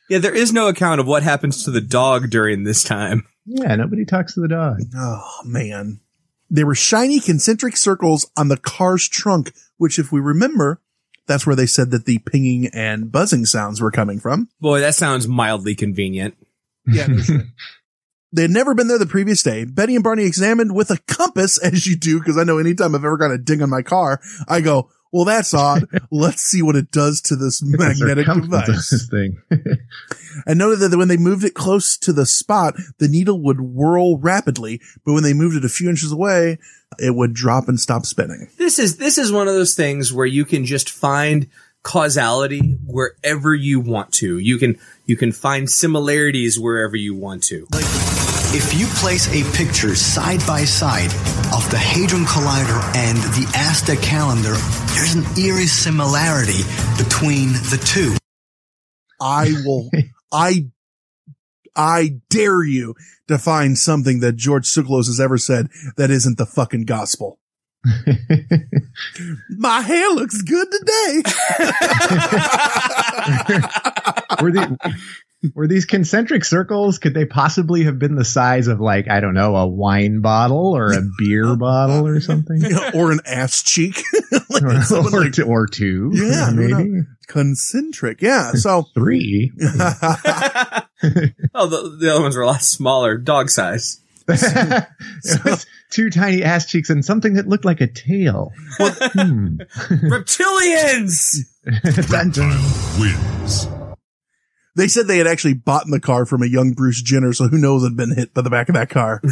Yeah, there is no account of what happens to the dog during this time. Yeah, nobody talks to the dog. Oh, man. There were shiny concentric circles on the car's trunk, which, if we remember, that's where they said that the pinging and buzzing sounds were coming from. Boy, that sounds mildly convenient. Yeah, no shit. They had never been there the previous day. Betty and Barney examined with a compass, as you do, because I know anytime I've ever got a ding on my car, I go, well, that's odd. Let's see what it does to this magnetic device. I noted that when they moved it close to the spot, the needle would whirl rapidly, but when they moved it a few inches away, it would drop and stop spinning. This is one of those things where you can just find causality wherever you want to. You can find similarities wherever you want to. Like, If you place a picture side by side of the Hadron Collider and the Aztec calendar, there's an eerie similarity between the two. I dare you to find something that George Tsoukalos has ever said that isn't the fucking gospel. My hair looks good today. Were these concentric circles? Could they possibly have been the size of, like, I don't know, a wine bottle or a beer bottle or something? Yeah, or an ass cheek. or two. Yeah, maybe. Concentric. Yeah. So three. Oh, the other ones were a lot smaller, dog size. It was two tiny ass cheeks and something that looked like a tail. Well, reptilians! Reptile wins. They said they had actually bought the car from a young Bruce Jenner, so who knows had been hit by the back of that car.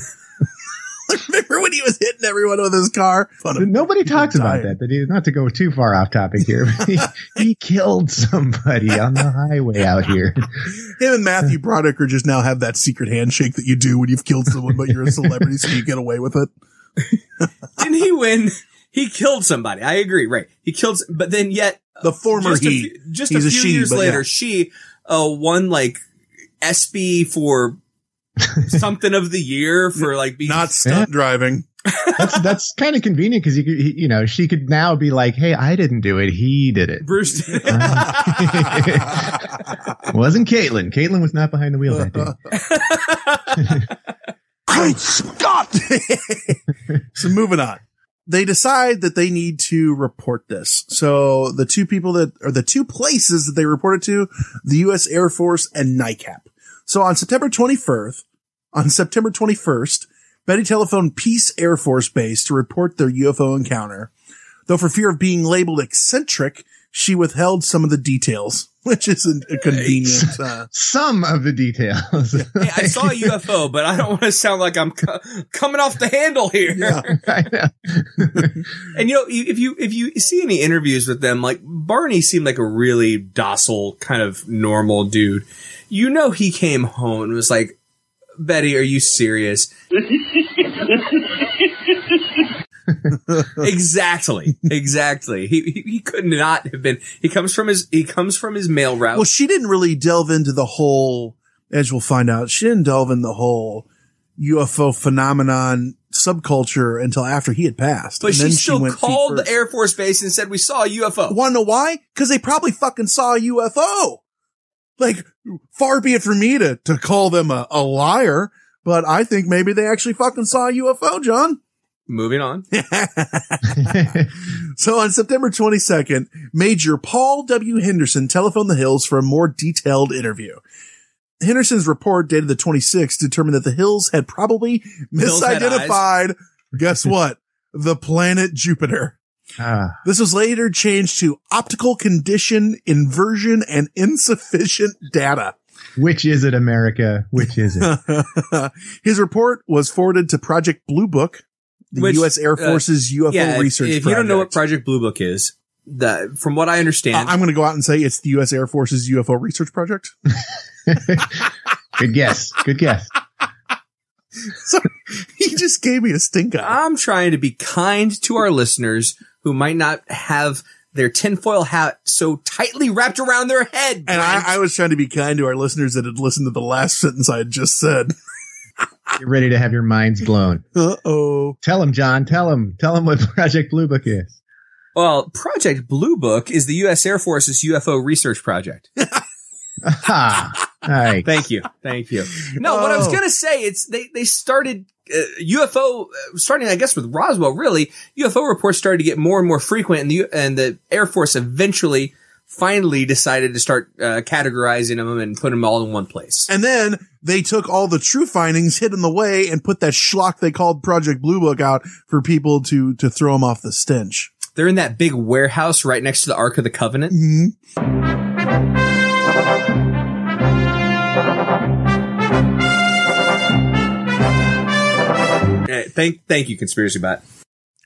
Remember when he was hitting everyone with his car? Nobody talks about that. Not to go too far off topic here, but he killed somebody on the highway out here. Him and Matthew Broderick just now have that secret handshake that you do when you've killed someone, but you're a celebrity, so you get away with it. Didn't he win? He killed somebody. I agree, right? He killed, but then yet the former just a few years later, yeah. She won like ESPY for something of the year for like being not stunt driving. That's kind of convenient because you know she could now be like, hey, I didn't do it, he did it. Bruce did it. Wasn't Caitlin. Caitlin was not behind the wheel that day. Great Scott! So moving on, they decide that they need to report this. So the two people that are the two places that they reported to, the U.S. Air Force and NICAP. So on September 21st, Betty telephoned Pease Air Force Base to report their UFO encounter, though for fear of being labeled eccentric, she withheld some of the details, which is a convenient. Some of the details. Hey, I saw a UFO, but I don't want to sound like I'm coming off the handle here. Yeah, I know. And you know, if you see any interviews with them, like Barney seemed like a really docile, kind of normal dude. You know, he came home and was like, Betty, are you serious? Exactly. He could not have been. He comes from his mail route. Well, she didn't really delve into the whole, as we'll find out, she didn't delve in the whole UFO phenomenon subculture until after he had passed. But and she then still she called the Air Force Base and said, we saw a UFO. Want to know why? Because they probably fucking saw a UFO. Like, far be it for me to call them a liar, but I think maybe they actually fucking saw a UFO, John. Moving on. So on September 22nd, Major Paul W. Henderson telephoned the Hills for a more detailed interview. Henderson's report dated the 26th determined that the Hills had probably misidentified, guess what, the planet Jupiter. This was later changed to optical condition, inversion, and insufficient data. Which is it, America? Which is it? His report was forwarded to Project Blue Book, the U.S. Air Force's UFO research project. If you don't know what Project Blue Book is, from what I understand... I'm going to go out and say it's the U.S. Air Force's UFO research project. Good guess. Good guess. Sorry, he just gave me a stink eye. I'm trying to be kind to our listeners who might not have their tinfoil hat so tightly wrapped around their head. And I was trying to be kind to our listeners that had listened to the last sentence I had just said. Get ready to have your minds blown. Uh-oh. Tell him, John. Tell him what Project Blue Book is. Well, Project Blue Book is the U.S. Air Force's UFO research project. Right. Thank you. No, what I was going to say, it's they started UFO starting, I guess, with Roswell. Really, UFO reports started to get more and more frequent, and the Air Force eventually finally decided to start categorizing them and put them all in one place. And then they took all the true findings, hid in the way, and put that schlock they called Project Blue Book out for people to throw them off the stench. They're in that big warehouse right next to the Ark of the Covenant. Mm-hmm. Thank you, Conspiracy Bot.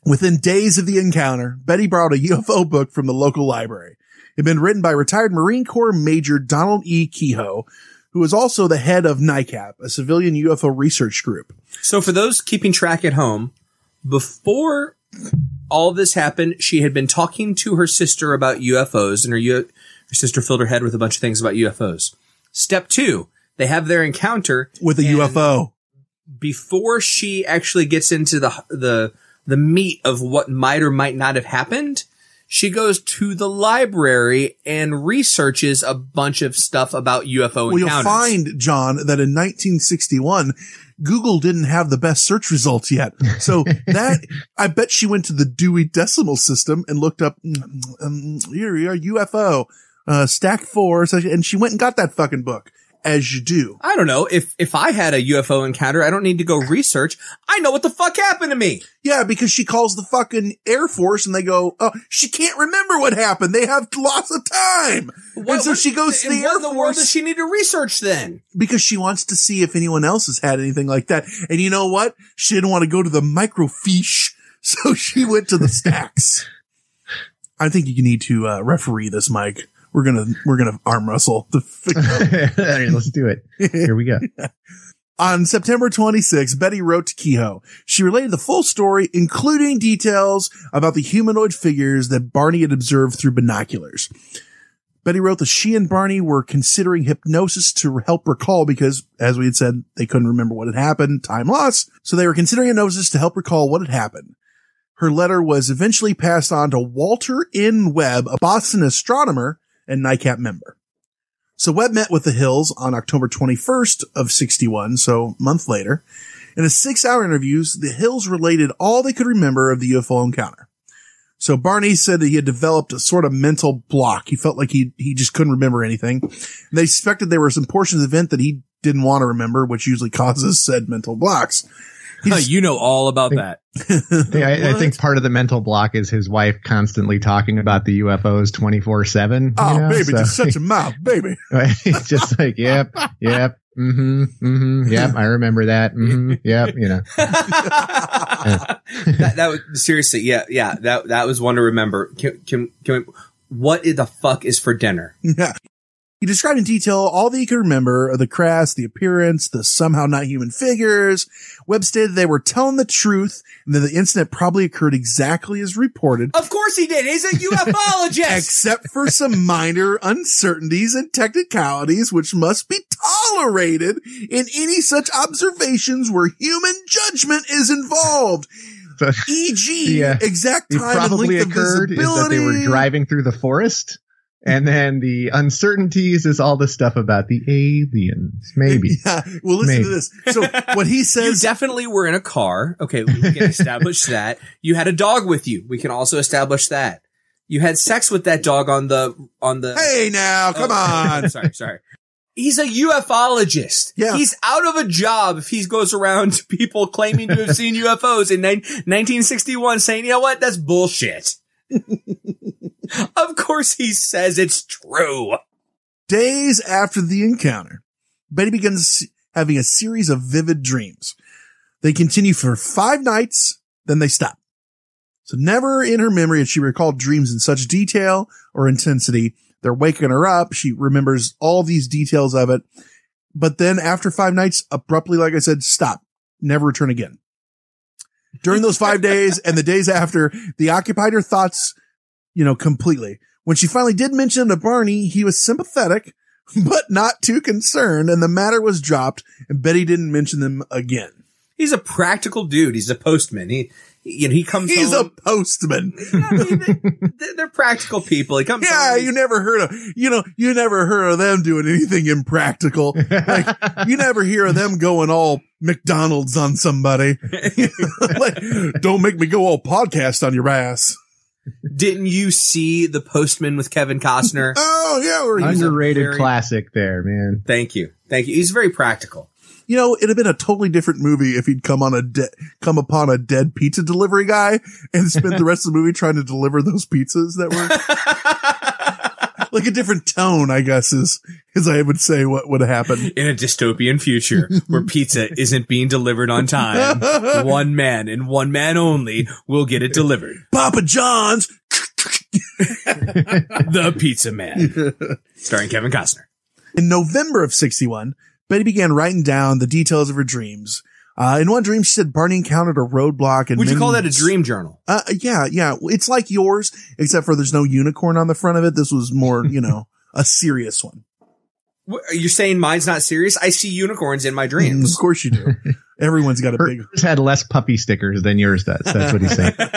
Within days of the encounter, Betty borrowed a UFO book from the local library. It had been written by retired Marine Corps Major Donald E. Kehoe, who is also the head of NICAP, a civilian UFO research group. So for those keeping track at home, before all this happened, she had been talking to her sister about UFOs, and her sister filled her head with a bunch of things about UFOs. Step two, they have their encounter with a UFO. Before she actually gets into the meat of what might or might not have happened, she goes to the library and researches a bunch of stuff about UFO encounters. You'll find, John, that in 1961, Google didn't have the best search results yet. So I bet she went to the Dewey Decimal System and looked up UFO, stack 4, and she went and got that fucking book. As you do. I don't know. If I had a UFO encounter, I don't need to go research. I know what the fuck happened to me. Yeah, because she calls the fucking Air Force and they go, oh, she can't remember what happened. They have lots of time. She goes to the Air Force. What in the world does she need to research then? Because she wants to see if anyone else has had anything like that. And you know what? She didn't want to go to the microfiche, so she went to the stacks. I think you need to referee this, Mike. We're gonna arm wrestle. Let's do it. Here we go. On September 26th, Betty wrote to Kehoe. She related the full story, including details about the humanoid figures that Barney had observed through binoculars. Betty wrote that she and Barney were considering hypnosis to help recall because, as we had said, they couldn't remember what had happened, time lost. So they were considering hypnosis to help recall what had happened. Her letter was eventually passed on to Walter N. Webb, a Boston astronomer and NICAP member. So Webb met with the Hills on October 21st of 61, so a month later. In a 6-hour interview, the Hills related all they could remember of the UFO encounter. So Barney said that he had developed a sort of mental block. He felt like he just couldn't remember anything. And they suspected there were some portions of the event that he didn't want to remember, which usually causes said mental blocks. You know all about that. I think part of the mental block is his wife constantly talking about the UFOs 24/7. Oh, baby, so, just such a mouth, baby. It's just like, yep, mm-hmm, mm-hmm, yep, I remember that, mm-hmm, yep, you know. that was seriously, yeah. That was one to remember. Can we, what the fuck is for dinner? Yeah. He described in detail all that he could remember of the crash, the appearance, the somehow not human figures. Webb stated they were telling the truth and that the incident probably occurred exactly as reported. Of course he did. He's a ufologist. Except for some minor uncertainties and technicalities, which must be tolerated in any such observations where human judgment is involved. E.g., exact time and length of visibility. Is that they were driving through the forest. And then the uncertainties is all the stuff about the aliens. Maybe. Yeah. Well, listen to this. So what he says. You definitely were in a car. Okay. We can establish that. You had a dog with you. We can also establish that. You had sex with that dog on the. Hey, now, come on. Sorry. He's a ufologist. Yeah. He's out of a job if he goes around to people claiming to have seen UFOs in 1961 saying, you know what? That's bullshit. Of course he says it's true. Days after the encounter, Betty begins having a series of vivid dreams. They continue for 5 nights, then they stop. So never in her memory had she recalled dreams in such detail or intensity. They're waking her up. She remembers all these details of it. But then after 5 nights, abruptly, like I said, stop. Never return again. During those 5 days and the days after, they occupied her thoughts, completely. When she finally did mention to Barney, he was sympathetic, but not too concerned, and the matter was dropped, and Betty didn't mention them again. He's a practical dude. He's a postman. He comes home. He's a postman. I mean, they're practical people. He comes home. Yeah, you never heard of them doing anything impractical. Like, you never hear of them going all McDonald's on somebody. Like, don't make me go all podcast on your ass. Didn't you see The Postman with Kevin Costner? Oh, yeah. Underrated classic there, man. Thank you. He's very practical. It'd have been a totally different movie if he'd come upon a dead pizza delivery guy and spent the rest of the movie trying to deliver those pizzas that were like a different tone, I guess, is I would say what would happen in a dystopian future where pizza isn't being delivered on time. One man and one man only will get it delivered. Papa John's, the Pizza Man, starring Kevin Costner. In November of 61, Betty began writing down the details of her dreams. In one dream, she said Barney encountered a roadblock. And would you call that a dream journal? Yeah. It's like yours, except for there's no unicorn on the front of it. This was more, a serious one. You're saying mine's not serious? I see unicorns in my dreams. Of course you do. Everyone's got a big... Hers had less puppy stickers than yours does. That's what he's saying. But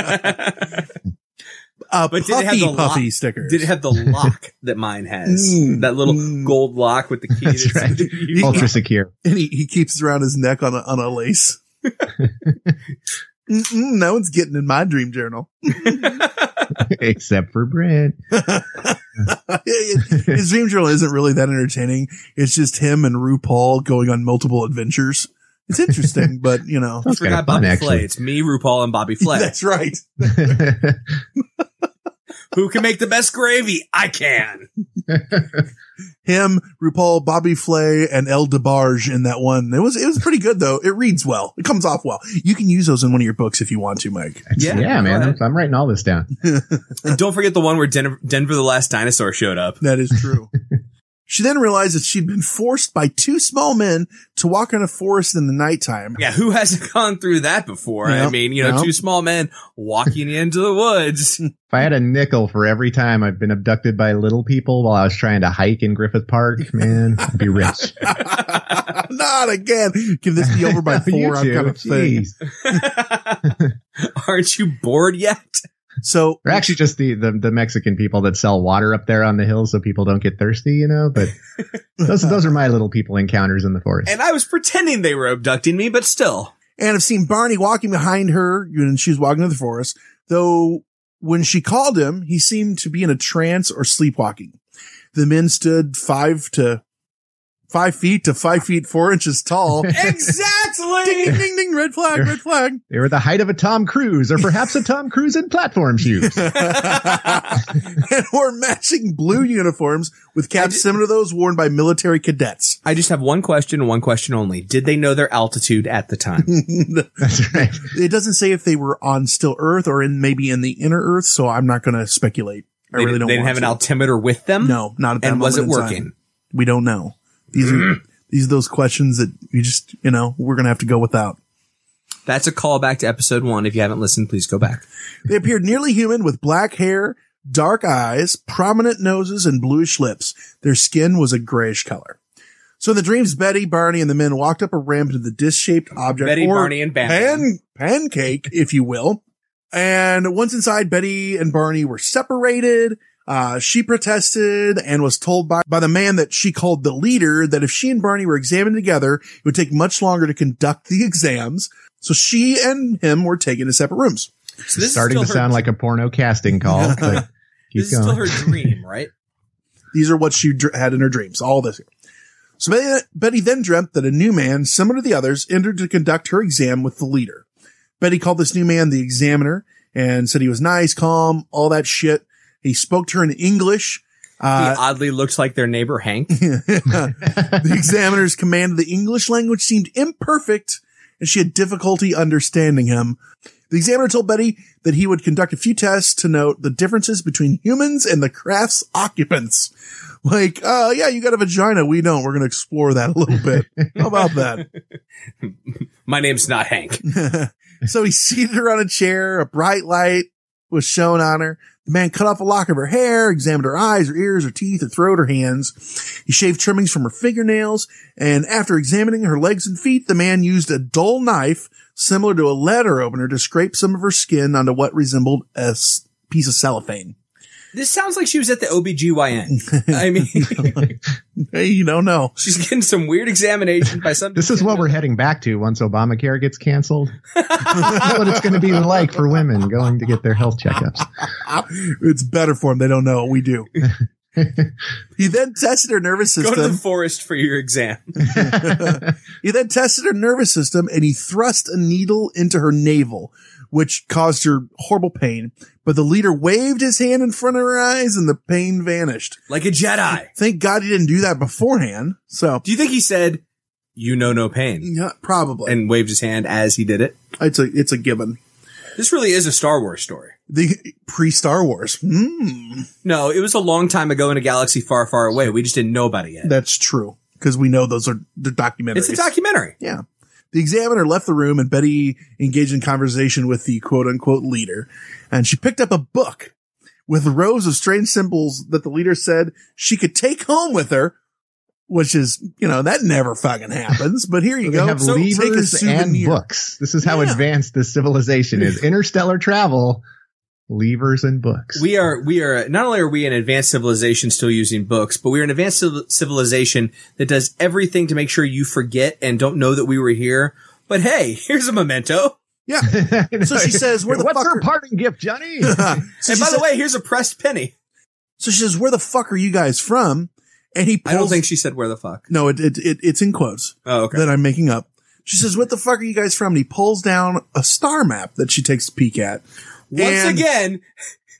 did it have the puffy lock? Stickers. Did it have the lock that mine has? That little gold lock with the key. That's right. Ultra secure. And he keeps around his neck on a lace. No one's getting in my dream journal. Except for Brent. His dream journal isn't really that entertaining. It's just him and RuPaul going on multiple adventures. It's interesting, but I forgot Bobby Flay. It's me, RuPaul, and Bobby Flay. That's right. Who can make the best gravy? I can. Him, RuPaul, Bobby Flay, and El DeBarge in that one. It was pretty good though. It reads well. It comes off well. You can use those in one of your books if you want to, Mike. Yeah, man. I'm writing all this down. And don't forget the one where Denver the Last Dinosaur showed up. That is true. She then realized that she'd been forced by two small men to walk in a forest in the nighttime. Yeah, who hasn't gone through that before? Nope, I mean, two small men walking into the woods. If I had a nickel for every time I've been abducted by little people while I was trying to hike in Griffith Park, man, I'd be rich. Not again. Can this be over by 4? I'm kind of pleased. Aren't you bored yet? So they're actually just the Mexican people that sell water up there on the hill so people don't get thirsty, but those are my little people encounters in the forest. And I was pretending they were abducting me, but still. And I've seen Barney walking behind her and she was walking to the forest, though when she called him, he seemed to be in a trance or sleepwalking. The men stood 5 feet to 5 feet 4 inches tall. Exactly. Ding, ding, ding, red flag, red flag. They were the height of a Tom Cruise, or perhaps a Tom Cruise in platform shoes. And wore matching blue uniforms with caps similar to those worn by military cadets. I just have one question, and one question only. Did they know their altitude at the time? That's right. It doesn't say if they were on still Earth or maybe in the inner Earth, so I'm not going to speculate. They didn't have an altimeter with them? No, not at that moment in time. And was it working? We don't know. These are those questions that you just, we're going to have to go without. That's a callback to episode 1. If you haven't listened, please go back. They appeared nearly human with black hair, dark eyes, prominent noses, and bluish lips. Their skin was a grayish color. So in the dreams, Betty, Barney, and the men walked up a ramp to the disc-shaped object. Betty, Barney, and pancake, if you will. And once inside, Betty and Barney were separated. She protested and was told by the man that she called the leader that if she and Barney were examined together, it would take much longer to conduct the exams. So she and him were taken to separate rooms. So this starting to sound like a porno casting call. But this is still her dream, right? These are what she had in her dreams, all this. So Betty then dreamt that a new man, similar to the others, entered to conduct her exam with the leader. Betty called this new man the examiner and said he was nice, calm, all that shit. He spoke to her in English. He oddly looks like their neighbor, Hank. The examiner's command of the English language seemed imperfect, and she had difficulty understanding him. The examiner told Betty that he would conduct a few tests to note the differences between humans and the craft's occupants. Like, you got a vagina. We don't. We're going to explore that a little bit. How about that? My name's not Hank. So he seated her on a chair. A bright light was shown on her. The man cut off a lock of her hair, examined her eyes, her ears, her teeth, her throat, her hands. He shaved trimmings from her fingernails, and after examining her legs and feet, the man used a dull knife similar to a letter opener to scrape some of her skin onto what resembled a piece of cellophane. This sounds like she was at the OBGYN. I mean, you don't know. She's getting some weird examination by some. This is what we're heading back to once Obamacare gets canceled. That's what it's going to be like for women going to get their health checkups. It's better for them. They don't know what we do. He then tested her nervous system. Go to the forest for your exam. He then tested her nervous system, and he thrust a needle into her navel, which caused her horrible pain. But the leader waved his hand in front of her eyes, and the pain vanished. Like a Jedi. Thank God he didn't do that beforehand. So, do you think he said, you know no pain? Yeah, probably. And waved his hand as he did it? It's a given. This really is a Star Wars story. The pre-Star Wars. No, it was a long time ago in a galaxy far, far away. We just didn't know about it yet. That's true. Because we know those are the documentaries. It's a documentary. Yeah. The examiner left the room and Betty engaged in conversation with the quote-unquote leader. And she picked up a book with rows of strange symbols that the leader said she could take home with her, which is, you know, that never fucking happens. But here you go. They have levers and books. This is how advanced this civilization is. Interstellar travel. Levers and books. We are not only are we an advanced civilization still using books, but we're an advanced civilization that does everything to make sure you forget and don't know that we were here. But hey, here's a memento. Yeah. So she says, "Where the fuck? What's her parting gift, Johnny?" So and by the way, here's a pressed penny. So she says, "Where the fuck are you guys from?" And he pulls, I don't think she said where the fuck. No, it's in quotes. Oh, okay. That I'm making up. She says, "What the fuck are you guys from?" And he pulls down a star map that she takes a peek at. Once again,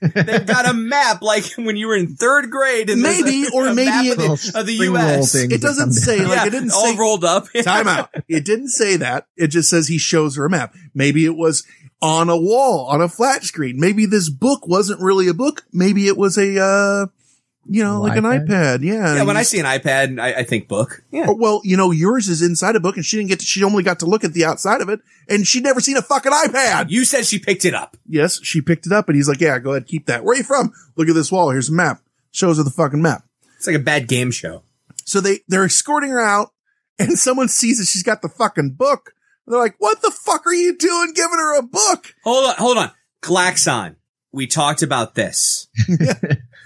they've got a map like when you were in third grade. And maybe of the U.S. It doesn't say, like, it didn't say all rolled up. Time out. It didn't say that. It just says he shows her a map. Maybe it was on a wall, on a flat screen. Maybe this book wasn't really a book. Maybe it was a, an iPad. Yeah. Yeah. When I see an iPad, I think book. Yeah. Or, well, you know, yours is inside a book and she only got to look at the outside of it and she'd never seen a fucking iPad. You said she picked it up. Yes. She picked it up and he's like, yeah, go ahead. Keep that. Where are you from? Look at this wall. Here's a map. Shows her the fucking map. It's like a bad game show. So they're escorting her out and someone sees that she's got the fucking book. They're like, what the fuck are you doing giving her a book? Hold on. Klaxon. We talked about this.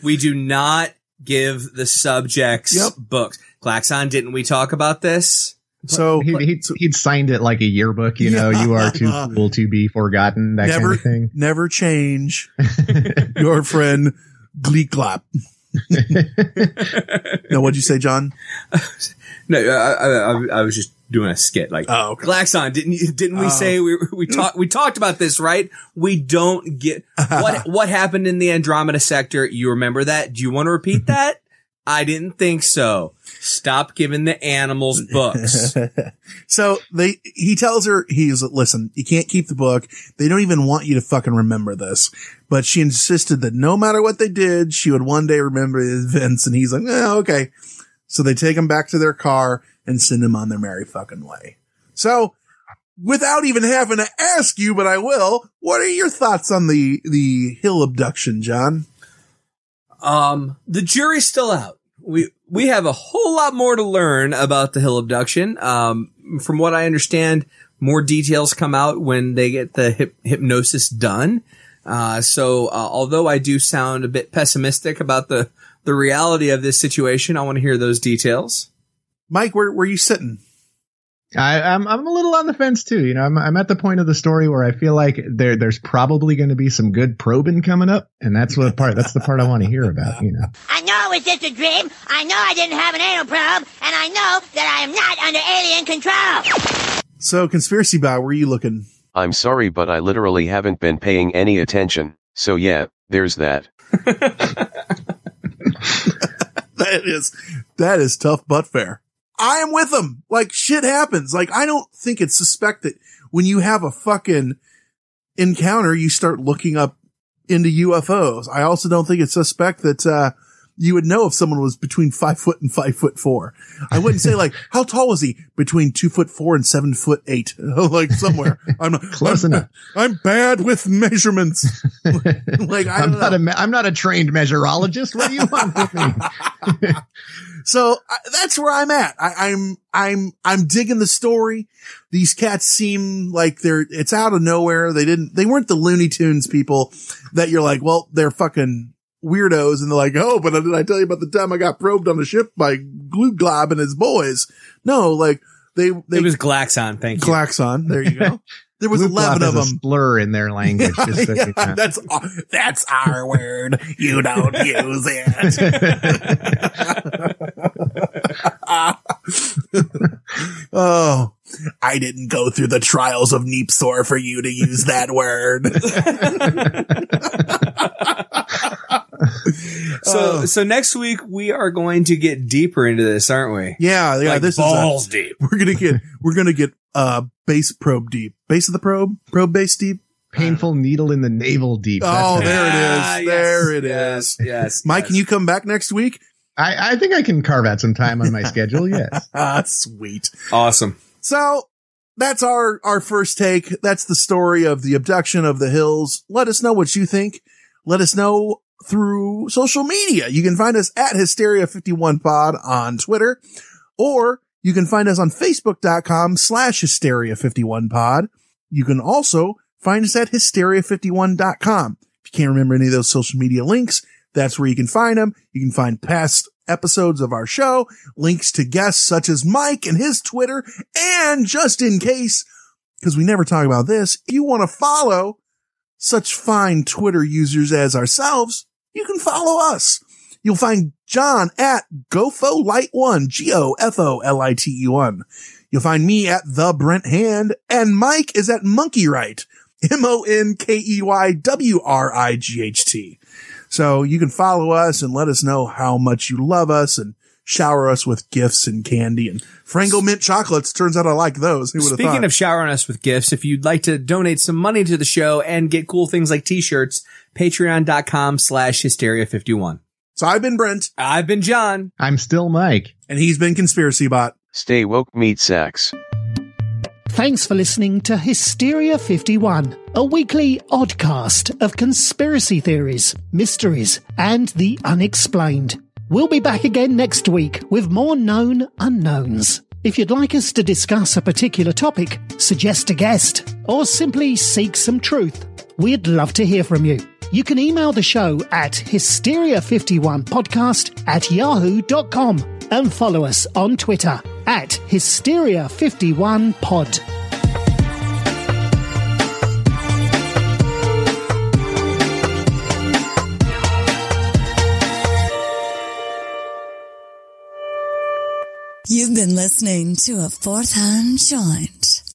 We do not give the subjects books. Klaxon, didn't we talk about this? So he'd signed it like a yearbook, you know, you are too cool to be forgotten, that kind of thing. Never change your friend Gleeklop. Now, what'd you say, John? No, I was just doing a skit like, oh, okay. Klaxon, didn't we say we talked about this, right? We don't get what happened in the Andromeda sector. You remember that? Do you want to repeat that? I didn't think so. Stop giving the animals books. So he tells her, listen, you can't keep the book. They don't even want you to fucking remember this. But she insisted that no matter what they did, she would one day remember the events. And he's like, oh, okay. So they take him back to their car and send him on their merry fucking way. So without even having to ask you, but I will, what are your thoughts on the Hill abduction, John? The jury's still out. We have a whole lot more to learn about the Hill abduction. From what I understand, more details come out when they get the hypnosis done. So, although I do sound a bit pessimistic about the reality of this situation, I want to hear those details. Mike, where are you sitting? I'm a little on the fence too. You know, I'm at the point of the story where I feel like there's probably going to be some good probing coming up, and that's the part I want to hear about. You know, I know it was just a dream. I know I didn't have an anal probe, and I know that I am not under alien control. So, Conspiracy Bow, where are you looking? I'm sorry, but I literally haven't been paying any attention. So yeah, there's that. That is tough but fair. I am with them. Like, shit happens. Like, I don't think it's suspect that when you have a fucking encounter, you start looking up into UFOs. I also don't think it's suspect that you would know if someone was between 5 foot and 5'4". I wouldn't say like, how tall was he? Between 2'4" and 7'8". Like somewhere. I'm close enough. I'm bad with measurements. Like I'm not a trained measurologist. What do you want with me? So that's where I'm at. I'm digging the story. These cats seem like it's out of nowhere. They weren't the Looney Tunes people that you're like, well, they're fucking weirdos. And they're like, oh, but did I tell you about the time I got probed on the ship by Glue Glob and his boys? No, like it was Glaxon. Thank you. Glaxon. There you go. There was 11 of them. A slur in their language. Just that's our word. You don't use it. Oh, I didn't go through the trials of Neepsor for you to use that word. So next week we are going to get deeper into this, aren't we? Yeah, yeah. Like this balls is deep. We're gonna get base probe deep, base of the probe base deep. painful needle in the navel deep. Oh, there it is. Yes. Mike, can you come back next week? I think I can carve out some time on my schedule. Yes. Sweet. Awesome. So that's our first take. That's the story of the abduction of the Hills. Let us know what you think. Let us know through social media. You can find us at Hysteria51Pod on Twitter, or you can find us on Facebook.com/Hysteria51Pod. You can also find us at Hysteria51.com. If you can't remember any of those social media links, that's where you can find them. You can find past episodes of our show, links to guests such as Mike and his Twitter, and just in case, because we never talk about this, if you want to follow such fine Twitter users as ourselves, you can follow us. You'll find John at GoFoLite1, GoFoLite1. You'll find me at The Brent Hand, and Mike is at MonkeyWright, MonkeywRight. So you can follow us and let us know how much you love us and shower us with gifts and candy and Frango mint chocolates. Turns out I like those. Who would have thought? Speaking of showering us with gifts, if you'd like to donate some money to the show and get cool things like t-shirts, patreon.com/hysteria51. So I've been Brent. I've been John. I'm still Mike. And he's been Conspiracy Bot. Stay woke, meat sacks. Thanks for listening to Hysteria 51, a weekly oddcast of conspiracy theories, mysteries, and the unexplained. We'll be back again next week with more known unknowns. If you'd like us to discuss a particular topic, suggest a guest, or simply seek some truth, we'd love to hear from you. You can email the show at hysteria51podcast@yahoo.com. and follow us on Twitter at Hysteria51Pod. You've been listening to A Fourth Hand Joint.